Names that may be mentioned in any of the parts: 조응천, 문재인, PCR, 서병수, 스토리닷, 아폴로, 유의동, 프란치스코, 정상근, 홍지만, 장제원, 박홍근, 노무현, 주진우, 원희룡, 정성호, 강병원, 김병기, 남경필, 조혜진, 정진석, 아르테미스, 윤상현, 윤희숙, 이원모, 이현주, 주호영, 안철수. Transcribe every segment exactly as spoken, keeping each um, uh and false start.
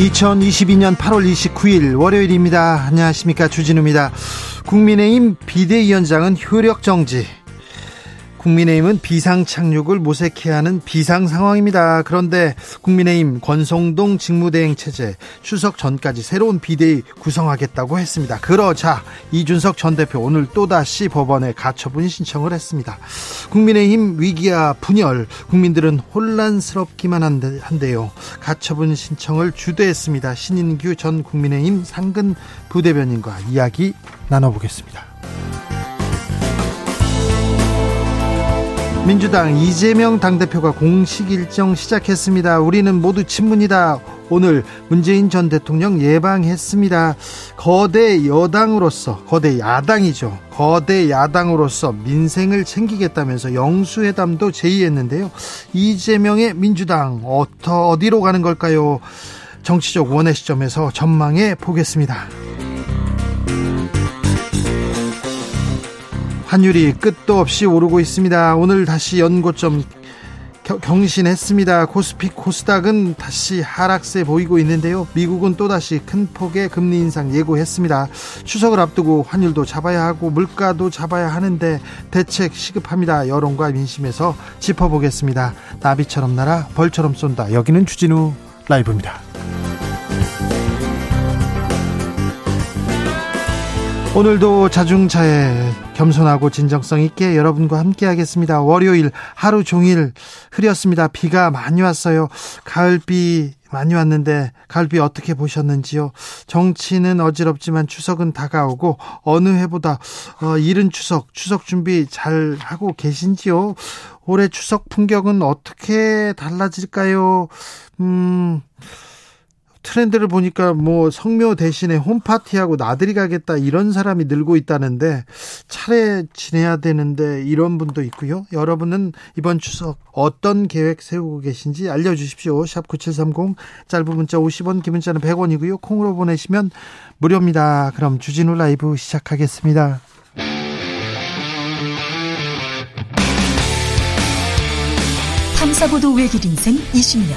이천이십이년 팔월 이십구일 월요일입니다. 안녕하십니까, 주진우입니다. 국민의힘 비대위원장은 효력정지, 국민의힘은 비상착륙을 모색해야 하는 비상상황입니다. 그런데 국민의힘 권성동 직무대행 체제, 추석 전까지 새로운 비대위 구성하겠다고 했습니다. 그러자 이준석 전 대표 오늘 또다시 법원에 가처분 신청을 했습니다. 국민의힘 위기와 분열, 국민들은 혼란스럽기만 한데, 한데요. 가처분 신청을 주도했습니다. 신인규 전 국민의힘 상근 부대변인과 이야기 나눠보겠습니다. 민주당 이재명 당대표가 공식 일정 시작했습니다. 우리는 모두 친문이다. 오늘 문재인 전 대통령 예방했습니다. 거대 여당으로서, 거대 야당이죠. 거대 야당으로서 민생을 챙기겠다면서 영수회담도 제의했는데요. 이재명의 민주당 어떠, 어디로 가는 걸까요? 정치적 원의 시점에서 전망해 보겠습니다. 환율이 끝도 없이 오르고 있습니다. 오늘 다시 연고점 경신했습니다. 코스피, 코스닥은 다시 하락세 보이고 있는데요. 미국은 또다시 큰 폭의 금리 인상 예고했습니다. 추석을 앞두고 환율도 잡아야 하고 물가도 잡아야 하는데 대책 시급합니다. 여론과 민심에서 짚어보겠습니다. 나비처럼 날아 벌처럼 쏜다. 여기는 주진우 라이브입니다. 오늘도 자중차에 겸손하고 진정성 있게 여러분과 함께 하겠습니다. 월요일 하루 종일 흐렸습니다. 비가 많이 왔어요. 가을비 많이 왔는데 가을비 어떻게 보셨는지요? 정치는 어지럽지만 추석은 다가오고 어느 해보다 어, 이른 추석, 추석 준비 잘 하고 계신지요? 올해 추석 풍경은 어떻게 달라질까요? 음... 트렌드를 보니까 뭐 성묘 대신에 홈파티하고 나들이 가겠다 이런 사람이 늘고 있다는데, 차례 지내야 되는데 이런 분도 있고요. 여러분은 이번 추석 어떤 계획 세우고 계신지 알려주십시오. 샵 구칠삼공, 짧은 문자 오십 원, 긴 문자는 백 원이고요. 콩으로 보내시면 무료입니다. 그럼 주진우 라이브 시작하겠습니다. 탐사보도 외길 인생 이십 년,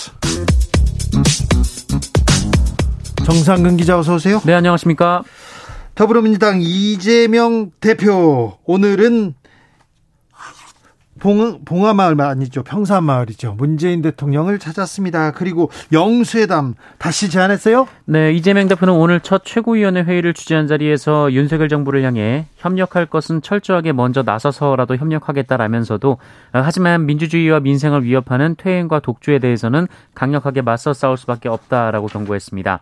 정상근 기자, 어서 오세요. 네, 안녕하십니까. 더불어민주당 이재명 대표, 오늘은 봉, 봉화마을 아니죠, 평산마을이죠. 문재인 대통령을 찾았습니다. 그리고 영수회담 다시 제안했어요? 네, 이재명 대표는 오늘 첫 최고위원회 회의를 주재한 자리에서 윤석열 정부를 향해 협력할 것은 철저하게 먼저 나서서라도 협력하겠다라면서도, 하지만 민주주의와 민생을 위협하는 퇴행과 독주에 대해서는 강력하게 맞서 싸울 수밖에 없다라고 경고했습니다.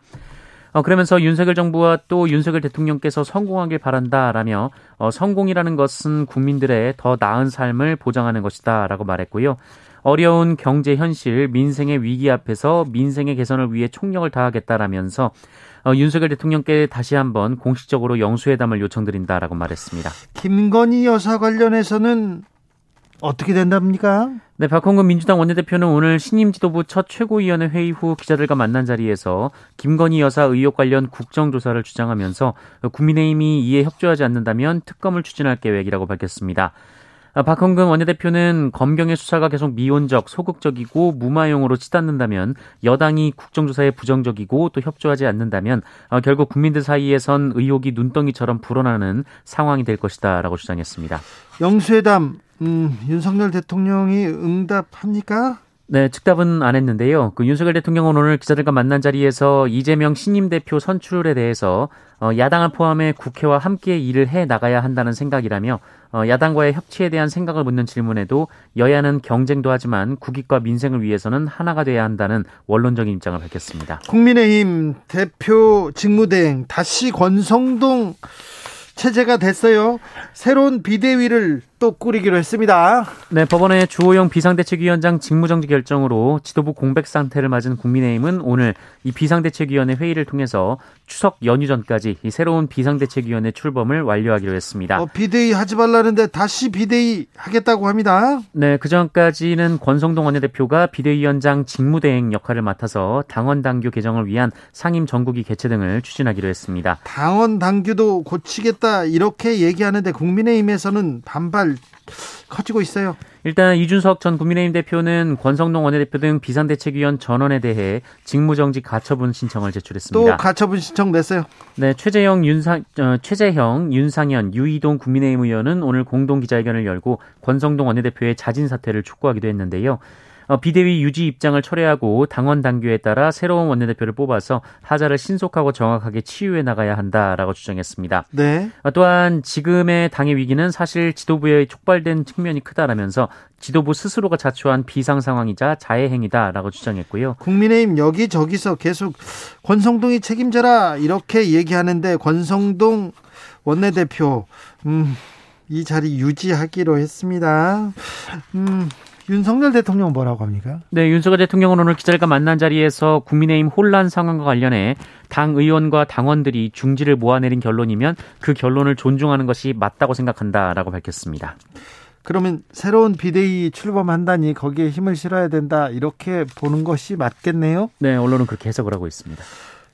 어, 그러면서 윤석열 정부와 또 윤석열 대통령께서 성공하길 바란다라며, 어, 성공이라는 것은 국민들의 더 나은 삶을 보장하는 것이다라고 말했고요. 어려운 경제 현실, 민생의 위기 앞에서 민생의 개선을 위해 총력을 다하겠다라면서, 어, 윤석열 대통령께 다시 한번 공식적으로 영수회담을 요청드린다라고 말했습니다. 김건희 여사 관련해서는 어떻게 된답니까? 네, 박홍근 민주당 원내대표는 오늘 신임 지도부 첫 최고위원회 회의 후 기자들과 만난 자리에서 김건희 여사 의혹 관련 국정조사를 주장하면서 국민의힘이 이에 협조하지 않는다면 특검을 추진할 계획이라고 밝혔습니다. 박홍근 원내대표는 검경의 수사가 계속 미온적, 소극적이고 무마용으로 치닫는다면 여당이 국정조사에 부정적이고 또 협조하지 않는다면 결국 국민들 사이에선 의혹이 눈덩이처럼 불어나는 상황이 될 것이다 라고 주장했습니다. 영수회담 음, 윤석열 대통령이 응답합니까? 네, 즉답은 안 했는데요. 그 윤석열 대통령은 오늘 기자들과 만난 자리에서 이재명 신임 대표 선출에 대해서 야당을 포함해 국회와 함께 일을 해 나가야 한다는 생각이라며 야당과의 협치에 대한 생각을 묻는 질문에도 여야는 경쟁도 하지만 국익과 민생을 위해서는 하나가 돼야 한다는 원론적인 입장을 밝혔습니다. 국민의힘 대표 직무대행 다시 권성동 체제가 됐어요. 새로운 비대위를 또 꾸리기로 했습니다. 네, 법원의 주호영 비상대책위원장 직무정지 결정으로 지도부 공백 상태를 맞은 국민의힘은 오늘 이 비상대책위원회 회의를 통해서 추석 연휴 전까지 이 새로운 비상대책위원회 출범을 완료하기로 했습니다. 어, 비대위 하지 말라는데 다시 비대위 하겠다고 합니다. 네, 그전까지는 권성동 원내대표가 비대위원장 직무대행 역할을 맡아서 당원당규 개정을 위한 상임 전국위 개최 등을 추진하기로 했습니다. 당원당규도 고치겠다 이렇게 얘기하는데 국민의힘에서는 반발 커지고 있어요. 일단 이준석 전 국민의힘 대표는 권성동 원내대표 등 비상대책위원 전원에 대해 직무정지 가처분 신청을 제출했습니다. 또 가처분 신청 냈어요. 네, 최재형, 윤상, 어, 최재형, 윤상현, 유의동 국민의힘 의원은 오늘 공동 기자회견을 열고 권성동 원내대표의 자진 사퇴를 촉구하기도 했는데요. 비대위 유지 입장을 철회하고 당원 당규에 따라 새로운 원내대표를 뽑아서 하자를 신속하고 정확하게 치유해 나가야 한다라고 주장했습니다. 네. 또한 지금의 당의 위기는 사실 지도부에 촉발된 측면이 크다라면서 지도부 스스로가 자초한 비상 상황이자 자해 행위다라고 주장했고요. 국민의힘 여기저기서 계속 권성동이 책임져라 이렇게 얘기하는데 권성동 원내대표 음, 이 자리 유지하기로 했습니다. 음. 윤석열 대통령은 뭐라고 합니까? 네, 윤석열 대통령은 오늘 기자들과 만난 자리에서 국민의힘 혼란 상황과 관련해 당 의원과 당원들이 중지를 모아내린 결론이면 그 결론을 존중하는 것이 맞다고 생각한다라고 밝혔습니다. 그러면 새로운 비대위 출범한다니 거기에 힘을 실어야 된다 이렇게 보는 것이 맞겠네요? 네, 언론은 그렇게 해석을 하고 있습니다.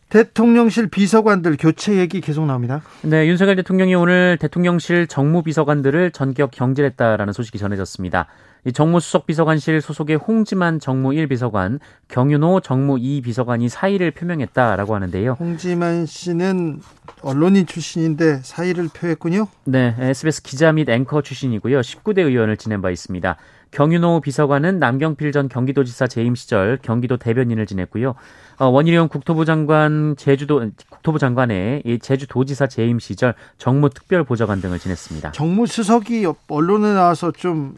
대통령실 비서관들 교체 얘기 계속 나옵니다. 네, 윤석열 대통령이 오늘 대통령실 정무비서관들을 전격 경질했다라는 소식이 전해졌습니다. 정무수석비서관실 소속의 홍지만 정무 일 비서관, 경윤호 정무 이 비서관이 사의를 표명했다라고 하는데요. 홍지만 씨는 언론인 출신인데 사의를 표했군요. 네, 에스비에스 기자 및 앵커 출신이고요. 십구 대 의원을 지낸 바 있습니다. 경윤호 비서관은 남경필 전 경기도지사 재임 시절 경기도 대변인을 지냈고요. 원희룡 국토부 장관 제주도 국토부 장관의 제주도지사 재임 시절 정무특별보좌관 등을 지냈습니다. 정무수석이 언론에 나와서 좀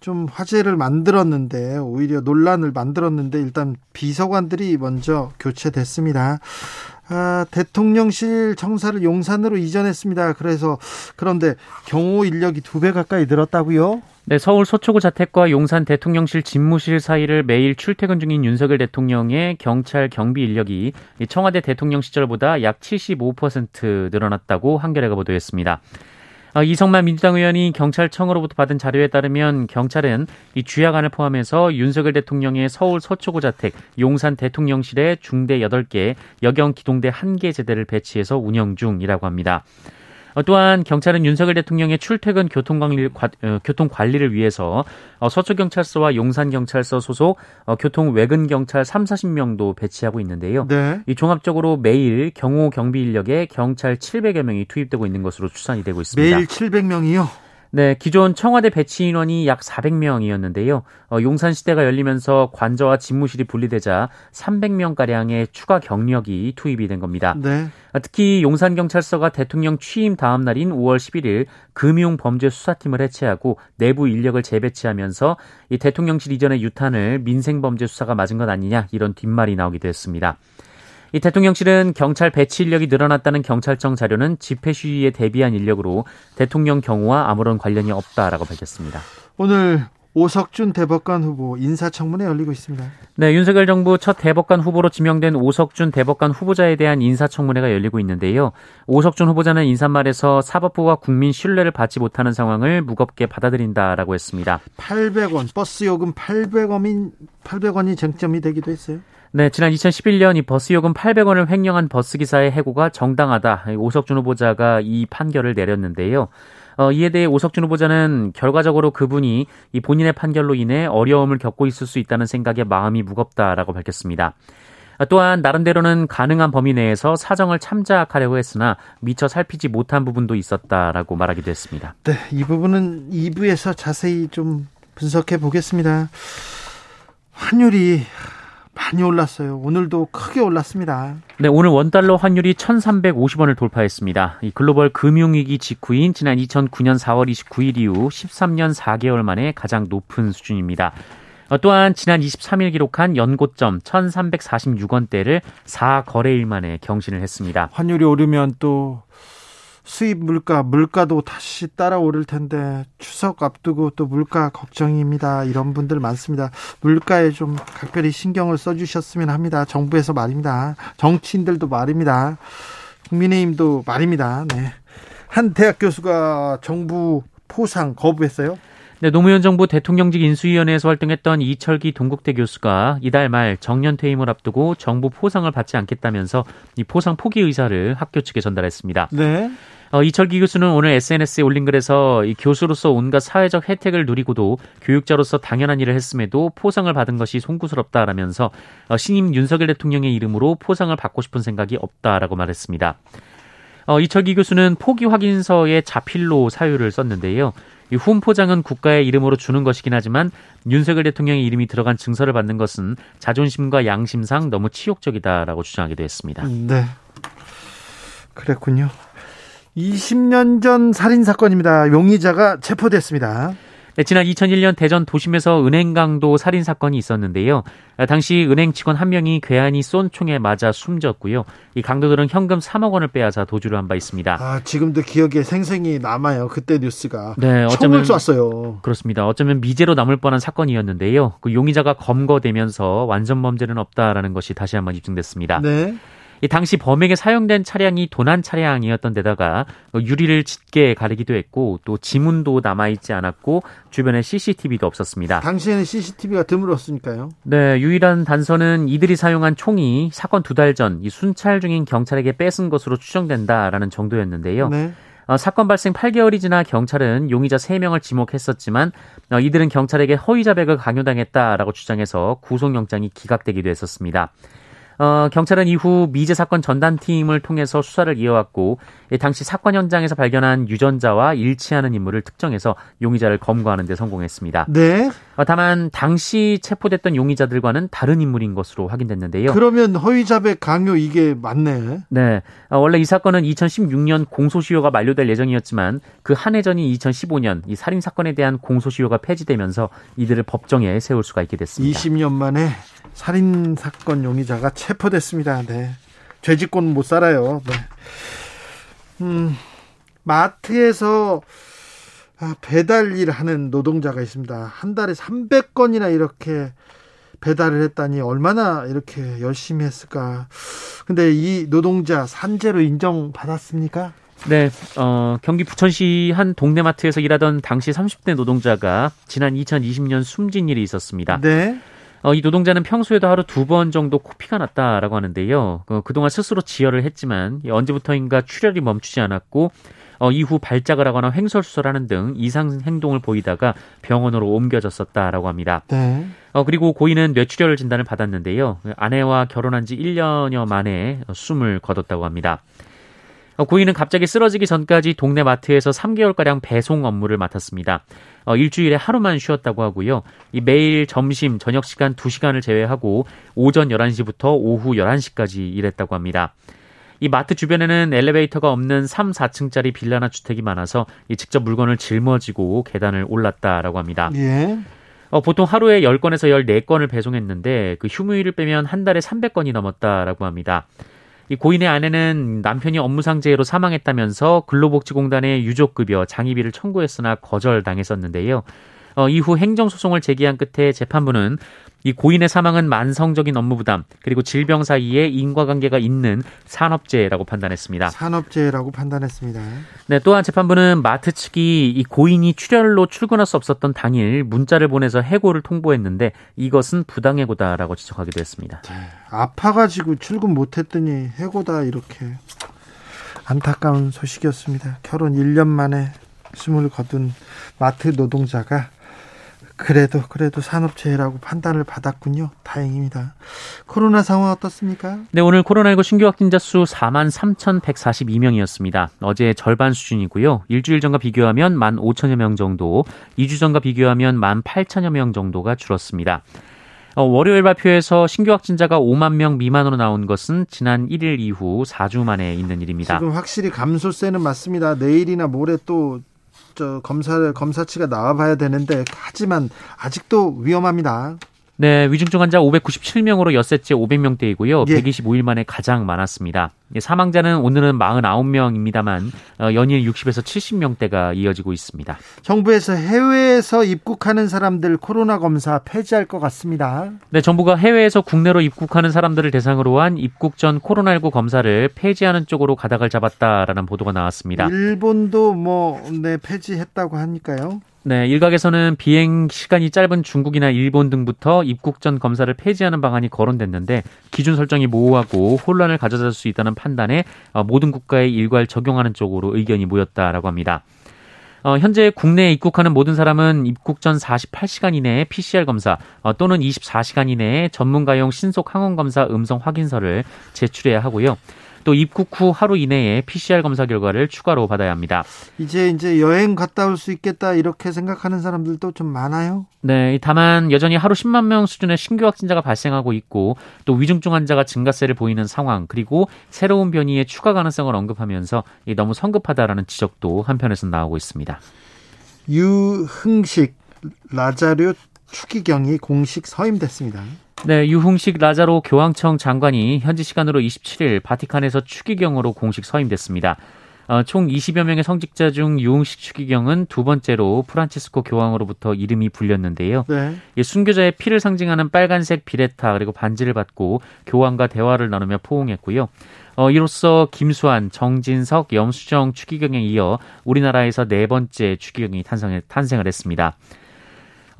좀 화제를 만들었는데 오히려 논란을 만들었는데 일단 비서관들이 먼저 교체됐습니다. 아, 대통령실 청사를 용산으로 이전했습니다. 그래서 그런데 경호 인력이 두 배 가까이 늘었다고요? 네, 서울 서초구 자택과 용산 대통령실 집무실 사이를 매일 출퇴근 중인 윤석열 대통령의 경찰 경비 인력이 청와대 대통령 시절보다 약 칠십오 퍼센트 늘어났다고 한겨레가 보도했습니다. 이성만 민주당 의원이 경찰청으로부터 받은 자료에 따르면 경찰은 이 주야간을 포함해서 윤석열 대통령의 서울 서초구 자택, 용산 대통령실에 중대 여덟 개, 여경 기동대 한 개 제대를 배치해서 운영 중이라고 합니다. 또한 경찰은 윤석열 대통령의 출퇴근 교통관리를 위해서 서초경찰서와 용산경찰서 소속 교통외근경찰 삼사십 명도 배치하고 있는데요. 네. 이 종합적으로 매일 경호 경비 인력에 경찰 칠백여 명이 투입되고 있는 것으로 추산이 되고 있습니다. 매일 칠백 명이요? 네, 기존 청와대 배치 인원이 약 사백 명이었는데요. 어, 용산시대가 열리면서 관저와 집무실이 분리되자 삼백 명가량의 추가 경력이 투입이 된 겁니다. 네. 특히 용산경찰서가 대통령 취임 다음 날인 오월 십일일 금융범죄수사팀을 해체하고 내부 인력을 재배치하면서 이 대통령실 이전의 유탄을 민생범죄수사가 맞은 것 아니냐 이런 뒷말이 나오기도 했습니다. 이 대통령실은 경찰 배치 인력이 늘어났다는 경찰청 자료는 집회 시위에 대비한 인력으로 대통령 경호와 아무런 관련이 없다라고 밝혔습니다. 오늘 오석준 대법관 후보 인사청문회 열리고 있습니다. 네, 윤석열 정부 첫 대법관 후보로 지명된 오석준 대법관 후보자에 대한 인사청문회가 열리고 있는데요. 오석준 후보자는 인사말에서 사법부와 국민 신뢰를 받지 못하는 상황을 무겁게 받아들인다라고 했습니다. 팔백 원, 버스 요금 팔백 원인 팔백 원이 쟁점이 되기도 했어요. 네, 지난 이천십일 년 이 버스 요금 팔백 원을 횡령한 버스기사의 해고가 정당하다. 오석준 후보자가 이 판결을 내렸는데요. 어, 이에 대해 오석준 후보자는 결과적으로 그분이 이 본인의 판결로 인해 어려움을 겪고 있을 수 있다는 생각에 마음이 무겁다라고 밝혔습니다. 또한 나름대로는 가능한 범위 내에서 사정을 참작하려고 했으나 미처 살피지 못한 부분도 있었다라고 말하기도 했습니다. 네, 이 부분은 이 부에서 자세히 좀 분석해 보겠습니다. 환율이 많이 올랐어요. 오늘도 크게 올랐습니다. 네, 오늘 원달러 환율이 천삼백오십 원을 돌파했습니다. 이 글로벌 금융위기 직후인 지난 이천구 년 사월 이십구 일 이후 십삼 년 사 개월 만에 가장 높은 수준입니다. 또한 지난 이십삼 일 기록한 연고점 천삼백사십육 원대를 사 거래일 만에 경신을 했습니다. 환율이 오르면 또 수입 물가, 물가도 다시 따라오를 텐데 추석 앞두고 또 물가 걱정입니다. 이런 분들 많습니다. 물가에 좀 각별히 신경을 써주셨으면 합니다. 정부에서 말입니다. 정치인들도 말입니다. 국민의힘도 말입니다. 네. 한 대학 교수가 정부 포상 거부했어요. 네, 노무현 정부 대통령직 인수위원회에서 활동했던 이철기 동국대 교수가 이달 말 정년 퇴임을 앞두고 정부 포상을 받지 않겠다면서 이 포상 포기 의사를 학교 측에 전달했습니다. 네. 어, 이철기 교수는 오늘 에스엔에스에 올린 글에서 이 교수로서 온갖 사회적 혜택을 누리고도 교육자로서 당연한 일을 했음에도 포상을 받은 것이 송구스럽다라면서 어, 신임 윤석열 대통령의 이름으로 포상을 받고 싶은 생각이 없다라고 말했습니다. 어, 이철기 교수는 포기 확인서에 자필로 사유를 썼는데요. 이 훈포장은 국가의 이름으로 주는 것이긴 하지만 윤석열 대통령의 이름이 들어간 증서를 받는 것은 자존심과 양심상 너무 치욕적이다라고 주장하기도 했습니다. 네, 그랬군요. 이십 년 전 살인사건입니다. 용의자가 체포됐습니다. 네, 지난 이천일 년 대전 도심에서 은행 강도 살인사건이 있었는데요. 당시 은행 직원 한 명이 괴한이 쏜 총에 맞아 숨졌고요. 이 강도들은 현금 삼억 원을 빼앗아 도주를 한 바 있습니다. 아, 지금도 기억에 생생히 남아요. 그때 뉴스가. 네, 어쩌면, 총을 쐈어요. 그렇습니다. 어쩌면 미제로 남을 뻔한 사건이었는데요. 그 용의자가 검거되면서 완전 범죄는 없다라는 것이 다시 한번 입증됐습니다. 네. 이 당시 범행에 사용된 차량이 도난 차량이었던 데다가 유리를 짙게 가리기도 했고 또 지문도 남아있지 않았고 주변에 씨씨티비도 없었습니다. 당시에는 씨씨티비가 드물었으니까요. 네, 유일한 단서는 이들이 사용한 총이 사건 두 달 전 이 순찰 중인 경찰에게 뺏은 것으로 추정된다라는 정도였는데요. 네. 어, 사건 발생 팔 개월이 지나 경찰은 용의자 세 명을 지목했었지만 어, 이들은 경찰에게 허위 자백을 강요당했다라고 주장해서 구속영장이 기각되기도 했었습니다. 어, 경찰은 이후 미제 사건 전담팀을 통해서 수사를 이어왔고 당시 사건 현장에서 발견한 유전자와 일치하는 인물을 특정해서 용의자를 검거하는 데 성공했습니다. 네. 어, 다만 당시 체포됐던 용의자들과는 다른 인물인 것으로 확인됐는데요. 그러면 허위자백 강요 이게 맞네. 네. 어, 원래 이 사건은 이천십육 년 공소시효가 만료될 예정이었지만 그 한 해 전인 이천십오 년 이 살인사건에 대한 공소시효가 폐지되면서 이들을 법정에 세울 수가 있게 됐습니다. 이십 년 만에 살인사건 용의자가 체포됐습니다. 네. 죄짓고는 못 살아요. 네. 음, 마트에서 배달 일 하는 노동자가 있습니다. 한 달에 삼백 건이나 이렇게 배달을 했다니 얼마나 이렇게 열심히 했을까. 근데 이 노동자 산재로 인정받았습니까? 네, 어, 경기 부천시 한 동네 마트에서 일하던 당시 삼십 대 노동자가 지난 이천이십 년 숨진 일이 있었습니다. 네. 어, 이 노동자는 평소에도 하루 두 번 정도 코피가 났다라고 하는데요. 어, 그동안 스스로 지혈을 했지만 언제부터인가 출혈이 멈추지 않았고 어, 이후 발작을 하거나 횡설수설하는 등 이상 행동을 보이다가 병원으로 옮겨졌었다라고 합니다. 네. 어, 그리고 고인은 뇌출혈 진단을 받았는데요. 아내와 결혼한 지 일 년여 만에 숨을 거뒀다고 합니다. 고인은 갑자기 쓰러지기 전까지 동네 마트에서 삼 개월가량 배송 업무를 맡았습니다. 어, 일주일에 하루만 쉬었다고 하고요. 이 매일 점심, 저녁 시간 두 시간을 제외하고 오전 열한 시부터 오후 열한 시까지 일했다고 합니다. 이 마트 주변에는 엘리베이터가 없는 삼, 사 층짜리 빌라나 주택이 많아서 이 직접 물건을 짊어지고 계단을 올랐다라고 합니다. 예. 어, 보통 하루에 열 건에서 열네 건을 배송했는데 그 휴무일을 빼면 한 달에 삼백 건이 넘었다라고 합니다. 이 고인의 아내는 남편이 업무상재해로 사망했다면서 근로복지공단에 유족급여, 장의비를 청구했으나 거절당했었는데요. 어, 이후 행정소송을 제기한 끝에 재판부는 이 고인의 사망은 만성적인 업무 부담 그리고 질병 사이에 인과관계가 있는 산업재해라고 판단했습니다. 산업재해라고 판단했습니다. 네, 또한 재판부는 마트 측이 이 고인이 출혈로 출근할 수 없었던 당일 문자를 보내서 해고를 통보했는데 이것은 부당해고다라고 지적하기도 했습니다. 네, 아파가지고 출근 못했더니 해고다 이렇게 안타까운 소식이었습니다. 결혼 일 년 만에 숨을 거둔 마트 노동자가 그래도 그래도 산업재해라고 판단을 받았군요. 다행입니다. 코로나 상황 어떻습니까? 네, 오늘 코로나십구 신규 확진자 수 사만 삼천백사십이 명이었습니다. 어제 절반 수준이고요. 일주일 전과 비교하면 만 오천여 명 정도, 이 주 전과 비교하면 만 팔천여 명 정도가 줄었습니다. 어, 월요일 발표에서 신규 확진자가 오만 명 미만으로 나온 것은 지난 일 일 이후 사 주 만에 있는 일입니다. 지금 확실히 감소세는 맞습니다. 내일이나 모레 또 저 검사, 검사치가 나와봐야 되는데 하지만 아직도 위험합니다. 네, 위중증 환자 오백구십칠 명으로 엿새째 오백 명대이고요. 예. 백이십오 일 만에 가장 많았습니다. 사망자는 오늘은 사십구 명입니다만 연일 육십에서 칠십 명대가 이어지고 있습니다. 정부에서 해외에서 입국하는 사람들 코로나 검사 폐지할 것 같습니다. 네, 정부가 해외에서 국내로 입국하는 사람들을 대상으로 한 입국 전 코로나십구 검사를 폐지하는 쪽으로 가닥을 잡았다라는 보도가 나왔습니다. 일본도 뭐 네, 폐지했다고 하니까요. 네, 일각에서는 비행 시간이 짧은 중국이나 일본 등부터 입국 전 검사를 폐지하는 방안이 거론됐는데 기준 설정이 모호하고 혼란을 가져다 줄 수 있다는 판단에 모든 국가에 일괄 적용하는 쪽으로 의견이 모였다라고 합니다. 어, 현재 국내에 입국하는 모든 사람은 입국 전 사십팔 시간 이내에 피씨알 검사 어, 또는 이십사 시간 이내에 전문가용 신속 항원 검사 음성 확인서를 제출해야 하고요. 또 입국 후 하루 이내에 피씨알 검사 결과를 추가로 받아야 합니다. 이제 이제 여행 갔다 올 수 있겠다 이렇게 생각하는 사람들도 좀 많아요. 네, 다만 여전히 하루 십만 명 수준의 신규 확진자가 발생하고 있고 또 위중증 환자가 증가세를 보이는 상황 그리고 새로운 변이의 추가 가능성을 언급하면서 너무 성급하다라는 지적도 한편에서 나오고 있습니다. 유흥식 라자료 추기경이 공식 서임됐습니다. 네, 유흥식 라자로 교황청 장관이 현지 시간으로 이십칠 일 바티칸에서 추기경으로 공식 서임됐습니다. 어, 총 이십여 명의 성직자 중 유흥식 추기경은 두 번째로 프란치스코 교황으로부터 이름이 불렸는데요. 네. 예, 순교자의 피를 상징하는 빨간색 비레타 그리고 반지를 받고 교황과 대화를 나누며 포옹했고요. 어, 이로써 김수환, 정진석, 염수정 추기경에 이어 우리나라에서 네 번째 추기경이 탄생, 탄생을 했습니다.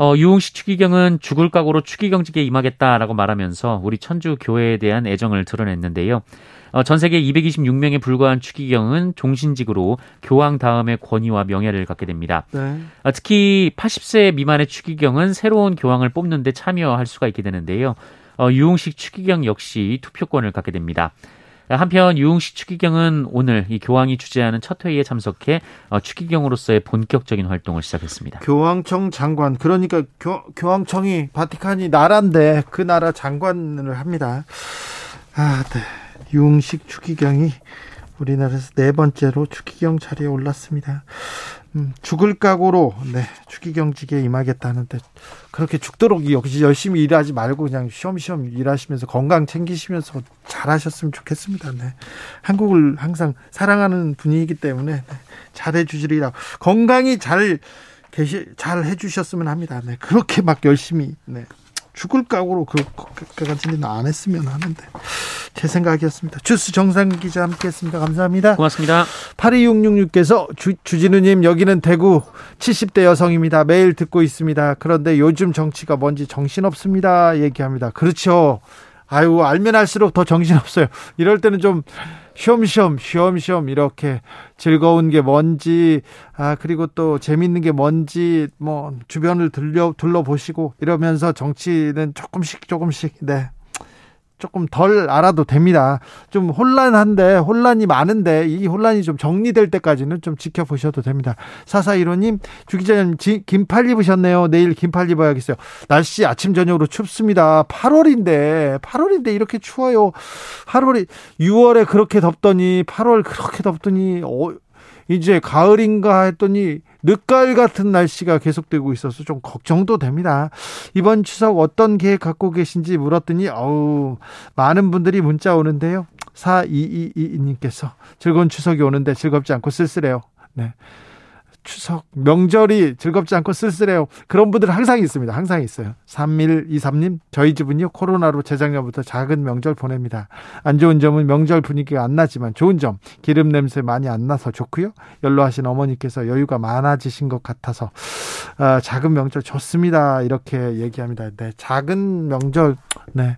어, 유흥식 추기경은 죽을 각오로 추기경직에 임하겠다라고 말하면서 우리 천주 교회에 대한 애정을 드러냈는데요. 어, 전 세계 이백이십육 명에 불과한 추기경은 종신직으로 교황 다음의 권위와 명예를 갖게 됩니다. 네. 어, 특히 팔십 세 미만의 추기경은 새로운 교황을 뽑는 데 참여할 수가 있게 되는데요. 어, 유흥식 추기경 역시 투표권을 갖게 됩니다. 한편 유흥식 추기경은 오늘 이 교황이 주재하는 첫 회의에 참석해 추기경으로서의 본격적인 활동을 시작했습니다. 교황청 장관, 그러니까 교, 교황청이 바티칸이 나라인데 그 나라 장관을 합니다. 아, 네. 유흥식 추기경이 우리나라에서 네 번째로 추기경 자리에 올랐습니다. 음, 죽을 각오로 네, 추기경직에 임하겠다는데 그렇게 죽도록 역시 열심히 일하지 말고 그냥 쉬엄쉬엄 일하시면서 건강 챙기시면서 잘하셨으면 좋겠습니다. 네. 한국을 항상 사랑하는 분이기 때문에 네, 잘해주시리라 건강히 잘 계시 잘 해주셨으면 합니다. 네. 그렇게 막 열심히 네. 죽을 각오로 그것까지 안 했으면 하는데 제 생각이었습니다. 주스 정상 기자 함께했습니다. 감사합니다. 고맙습니다. 팔이육육께서 주, 주진우님 여기는 대구 칠십 대 여성입니다. 매일 듣고 있습니다. 그런데 요즘 정치가 뭔지 정신없습니다. 얘기합니다. 그렇죠. 아유, 알면 알수록 더 정신없어요. 이럴 때는 좀 쉬엄쉬엄 쉬엄쉬엄 이렇게 즐거운 게 뭔지 아 그리고 또 재밌는 게 뭔지 뭐 주변을 들려 둘러보시고 이러면서 정치는 조금씩 조금씩 네 조금 덜 알아도 됩니다. 좀 혼란한데 혼란이 많은데 이 혼란이 좀 정리될 때까지는 좀 지켜보셔도 됩니다. 사사일호님 주 기자님 긴팔 입으셨네요. 내일 긴팔 입어야겠어요. 날씨 아침 저녁으로 춥습니다. 팔월인데 팔월인데 이렇게 추워요. 팔월이 유월에 그렇게 덥더니 팔월 그렇게 덥더니 어, 이제 가을인가 했더니 늦가을 같은 날씨가 계속되고 있어서 좀 걱정도 됩니다. 이번 추석 어떤 계획 갖고 계신지 물었더니 어우 많은 분들이 문자 오는데요. 사이이이이님께서 즐거운 추석이 오는데 즐겁지 않고 쓸쓸해요. 네. 추석 명절이 즐겁지 않고 쓸쓸해요. 그런 분들 항상 있습니다. 항상 있어요. 삼일이삼님 저희 집은요 코로나로 재작년부터 작은 명절 보냅니다. 안 좋은 점은 명절 분위기가 안 나지만 좋은 점 기름 냄새 많이 안 나서 좋고요. 연로하신 어머니께서 여유가 많아지신 것 같아서 아, 작은 명절 좋습니다. 이렇게 얘기합니다. 네, 작은 명절 네,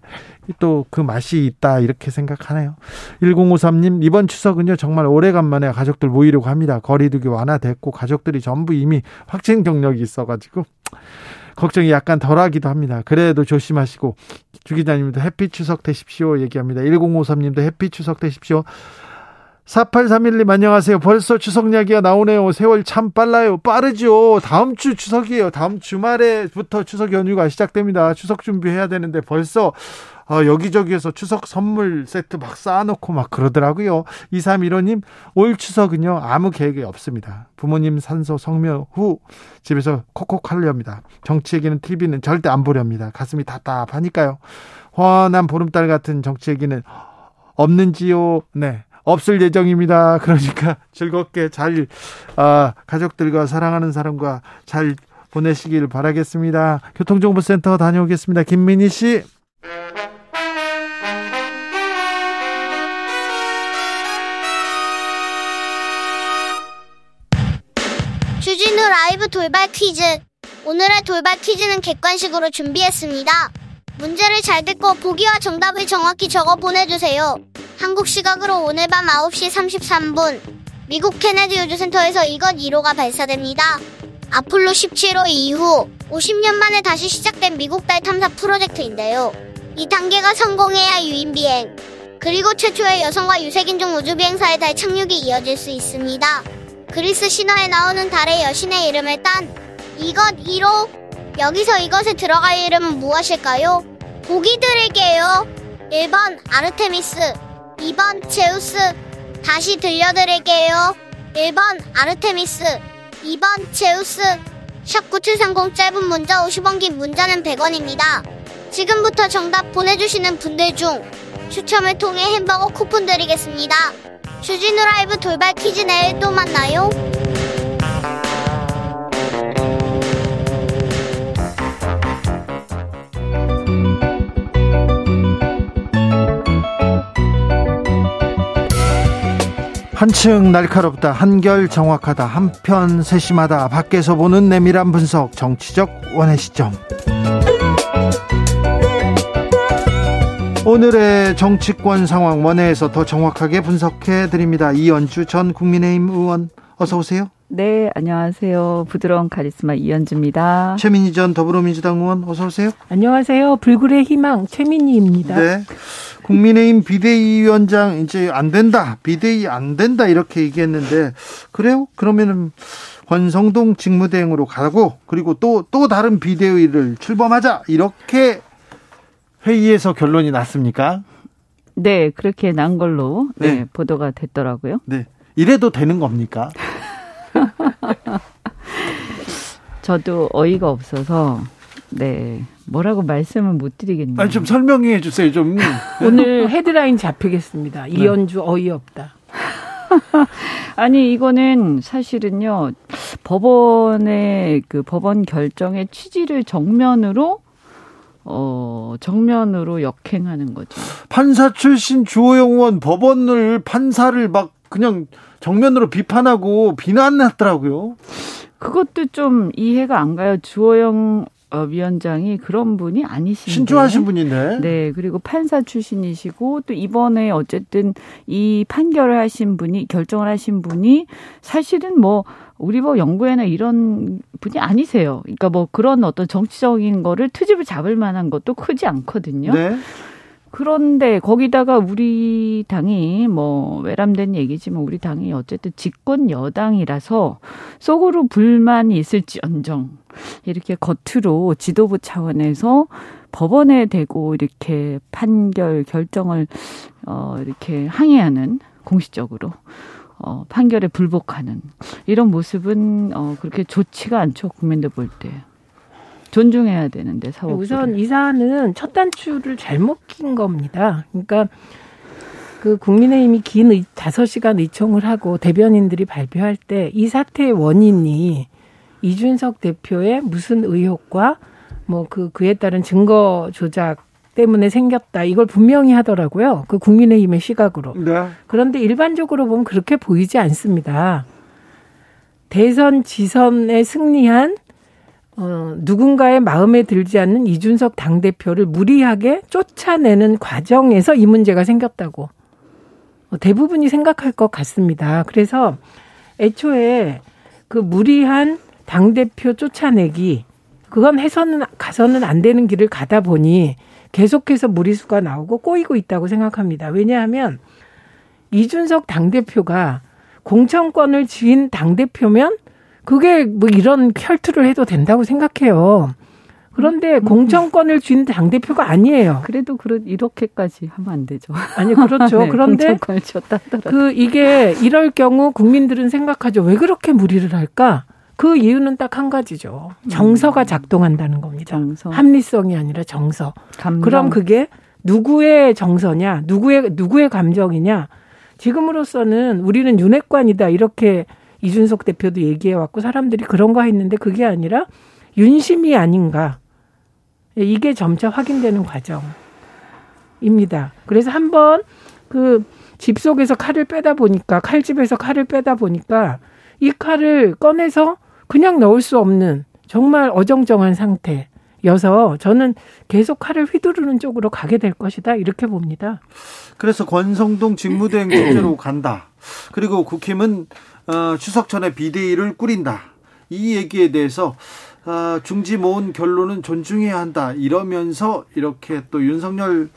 또 그 맛이 있다 이렇게 생각하네요. 일공오삼님 이번 추석은요 정말 오래간만에 가족들 모이려고 합니다. 거리두기 완화됐고 가족들이 전부 이미 확진 경력이 있어가지고 걱정이 약간 덜하기도 합니다. 그래도 조심하시고 주 기자님도 해피 추석 되십시오 얘기합니다. 일공오삼님도 해피 추석 되십시오. 사팔삼일님 안녕하세요. 벌써 추석 이야기가 나오네요. 세월 참 빨라요. 빠르죠. 다음 주 추석이에요. 다음 주말에부터 추석 연휴가 시작됩니다. 추석 준비해야 되는데 벌써 어, 여기저기에서 추석 선물 세트 막 쌓아놓고 막 그러더라고요. 이삼일오님 올 추석은요 아무 계획이 없습니다. 부모님 산소 성묘 후 집에서 콕콕 하려합니다. 정치 얘기는 티비는 절대 안 보렵니다. 가슴이 답답하니까요. 환한 보름달 같은 정치 얘기는 없는지요? 네, 없을 예정입니다. 그러니까 즐겁게 잘 아, 가족들과 사랑하는 사람과 잘 보내시길 바라겠습니다. 교통정보센터 다녀오겠습니다. 김민희 씨. 주진우 라이브 돌발 퀴즈. 오늘의 돌발 퀴즈는 객관식으로 준비했습니다. 문제를 잘 듣고 보기와 정답을 정확히 적어 보내주세요. 한국 시각으로 오늘 밤 아홉시 삼십삼분 미국 케네디 우주센터에서 이것 일호가 발사됩니다. 아폴로 십칠호 이후 오십년 만에 다시 시작된 미국 달 탐사 프로젝트인데요. 이 단계가 성공해야 유인비행 그리고 최초의 여성과 유색인종 우주비행사의 달 착륙이 이어질 수 있습니다. 그리스 신화에 나오는 달의 여신의 이름을 딴 이것 일호. 여기서 이것에 들어갈 이름은 무엇일까요? 보기 드릴게요. 일번 아르테미스, 이번 제우스. 다시 들려드릴게요. 일번 아르테미스, 이번 제우스. 샵 구칠삼공 짧은 문자 오십원 긴 문자는 백원입니다 지금부터 정답 보내주시는 분들 중 추첨을 통해 햄버거 쿠폰 드리겠습니다. 주진우 라이브 돌발 퀴즈 내일 또 만나요. 한층 날카롭다, 한결 정확하다, 한편 세심하다, 밖에서 보는 내밀한 분석, 정치적 원의 시점. 오늘의 정치권 상황 원회에서 더 정확하게 분석해드립니다. 이연주 전 국민의힘 의원 어서 오세요. 네, 안녕하세요. 부드러운 카리스마 이연주입니다. 최민희 전 더불어민주당 의원 어서 오세요. 안녕하세요. 불굴의 희망 최민희입니다. 네, 국민의힘 비대위원장 이제 안 된다. 비대위 안 된다 이렇게 얘기했는데 그래요? 그러면은 권성동 직무대행으로 가고 그리고 또, 또 다른 비대위를 출범하자 이렇게 회의에서 결론이 났습니까? 네, 그렇게 난 걸로 네. 네, 보도가 됐더라고요. 네, 이래도 되는 겁니까? 저도 어이가 없어서 네 뭐라고 말씀은 못 드리겠네요. 아니, 좀 설명해 주세요. 좀 오늘 헤드라인 잡히겠습니다. 네. 이연주 어이없다. 아니 이거는 사실은요 법원의 그 법원 결정의 취지를 정면으로. 어, 정면으로 역행하는 거죠. 판사 출신 주호영 의원 법원을 판사를 막 그냥 정면으로 비판하고 비난했더라고요. 그것도 좀 이해가 안 가요. 주호영 위원장이 그런 분이 아니신데. 신중하신 분인데. 네, 그리고 판사 출신이시고 또 이번에 어쨌든 이 판결을 하신 분이 결정을 하신 분이 사실은 뭐 우리 뭐 연구회나 이런 분이 아니세요. 그러니까 뭐 그런 어떤 정치적인 거를 트집을 잡을 만한 것도 크지 않거든요. 네. 그런데 거기다가 우리 당이 뭐 외람된 얘기지만 우리 당이 어쨌든 집권 여당이라서 속으로 불만이 있을지언정 이렇게 겉으로 지도부 차원에서 법원에 대고 이렇게 판결 결정을 어 이렇게 항의하는 공식적으로 어, 판결에 불복하는 이런 모습은 어, 그렇게 좋지가 않죠. 국민들 볼 때. 존중해야 되는데 사법 우선 이 사안은 첫 단추를 잘못 낀 겁니다. 그러니까 그 국민의힘이 긴 의, 다섯 시간 의총을 하고 대변인들이 발표할 때 이 사태의 원인이 이준석 대표의 무슨 의혹과 뭐 그 그에 따른 증거 조작 때문에 생겼다. 이걸 분명히 하더라고요. 그 국민의힘의 시각으로. 네. 그런데 일반적으로 보면 그렇게 보이지 않습니다. 대선 지선에 승리한 어, 누군가의 마음에 들지 않는 이준석 당대표를 무리하게 쫓아내는 과정에서 이 문제가 생겼다고 어, 대부분이 생각할 것 같습니다. 그래서 애초에 그 무리한 당대표 쫓아내기 그건 해서는 가서는 안 되는 길을 가다 보니 계속해서 무리수가 나오고 꼬이고 있다고 생각합니다. 왜냐하면 이준석 당대표가 공천권을 쥔 당대표면 그게 뭐 이런 혈투를 해도 된다고 생각해요. 그런데 음. 공천권을 쥔 당대표가 아니에요. 그래도 그렇 이렇게까지 하면 안 되죠. 아니 그렇죠. 네, 그런데 그 이게 이럴 경우 국민들은 생각하죠. 왜 그렇게 무리를 할까? 그 이유는 딱 한 가지죠. 정서가 작동한다는 겁니다. 정서. 합리성이 아니라 정서. 감정. 그럼 그게 누구의 정서냐? 누구의 누구의 감정이냐? 지금으로서는 우리는 윤핵관이다 이렇게 이준석 대표도 얘기해왔고 사람들이 그런 거 했는데 그게 아니라 윤심이 아닌가. 이게 점차 확인되는 과정입니다. 그래서 한번 그 집 속에서 칼을 빼다 보니까 칼집에서 칼을 빼다 보니까 이 칼을 꺼내서 그냥 넣을 수 없는 정말 어정쩡한 상태여서 저는 계속 칼을 휘두르는 쪽으로 가게 될 것이다 이렇게 봅니다. 그래서 권성동 직무대행 체제로 간다. 그리고 국힘은 어, 추석 전에 비대위를 꾸린다. 이 얘기에 대해서 어, 중지 모은 결론은 존중해야 한다. 이러면서 이렇게 또 윤석열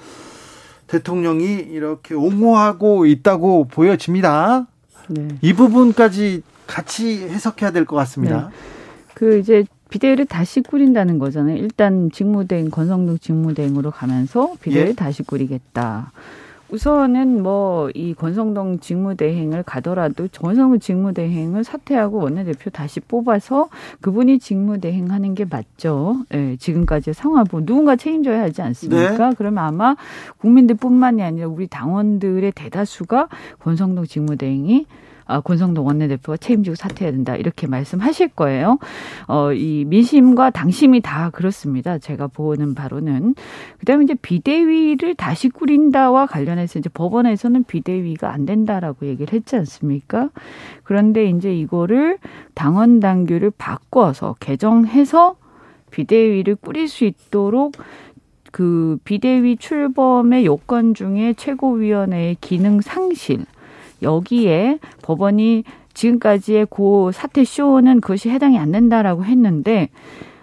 대통령이 이렇게 옹호하고 있다고 보여집니다. 네. 이 부분까지 같이 해석해야 될 것 같습니다. 네. 그 이제 비대위를 다시 꾸린다는 거잖아요. 일단 직무대행 권성동 직무대행으로 가면서 비대위를 예? 다시 꾸리겠다. 우선은 뭐 이 권성동 직무대행을 가더라도 권성동 직무대행을 사퇴하고 원내대표 다시 뽑아서 그분이 직무대행하는 게 맞죠. 예, 지금까지의 상황은 누군가 책임져야 하지 않습니까? 네. 그러면 아마 국민들뿐만이 아니라 우리 당원들의 대다수가 권성동 직무대행이 아, 권성동 원내대표가 책임지고 사퇴해야 된다 이렇게 말씀하실 거예요. 어, 이 민심과 당심이 다 그렇습니다. 제가 보는 바로는 그다음에 이제 비대위를 다시 꾸린다와 관련해서 이제 법원에서는 비대위가 안 된다라고 얘기를 했지 않습니까? 그런데 이제 이거를 당원 당규를 바꿔서 개정해서 비대위를 꾸릴 수 있도록. 그 비대위 출범의 요건 중에 최고위원회의 기능 상실. 여기에 법원이 지금까지의 고 사태 쇼는 그것이 해당이 안 된다라고 했는데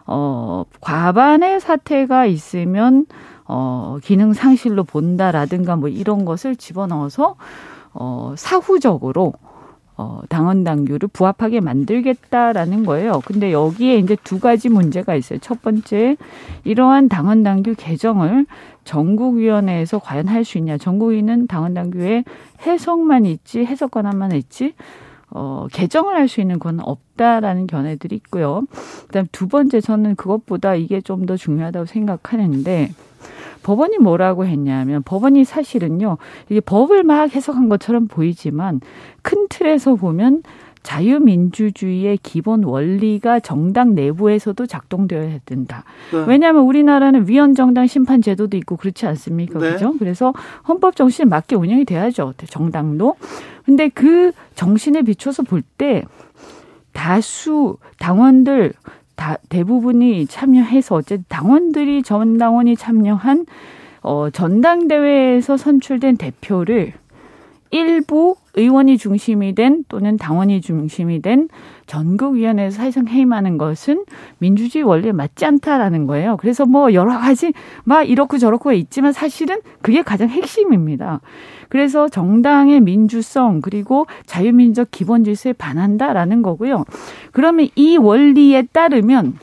어, 과반의 사태가 있으면 어, 기능 상실로 본다라든가 뭐 이런 것을 집어넣어서 어, 사후적으로 어, 당원 당규를 부합하게 만들겠다라는 거예요. 근데 여기에 이제 두 가지 문제가 있어요. 첫 번째, 이러한 당원 당규 개정을 전국위원회에서 과연 할 수 있냐. 전국위는 당원 당규에 해석만 있지, 해석 권한만 있지, 어, 개정을 할 수 있는 건 없다라는 견해들이 있고요. 그다음 두 번째, 저는 그것보다 이게 좀 더 중요하다고 생각하는데, 법원이 뭐라고 했냐면 법원이 사실은요. 이게 법을 막 해석한 것처럼 보이지만 큰 틀에서 보면 자유민주주의의 기본 원리가 정당 내부에서도 작동되어야 된다. 네. 왜냐하면 우리나라는 위헌정당 심판 제도도 있고 그렇지 않습니까? 네. 그죠? 그래서 헌법 정신에 맞게 운영이 돼야죠. 정당도. 근데 그 정신에 비춰서 볼 때 다수 당원들 다, 대부분이 참여해서 어쨌든 당원들이 전 당원이 참여한 어, 전당대회에서 선출된 대표를 일부 의원이 중심이 된 또는 당원이 중심이 된 전국위원회에서 사실상 해임하는 것은 민주주의 원리에 맞지 않다라는 거예요. 그래서 뭐 여러 가지 막 이렇고 저렇고 있지만 사실은 그게 가장 핵심입니다. 그래서 정당의 민주성 그리고 자유민주적 기본 질서에 반한다라는 거고요. 그러면 이 원리에 따르면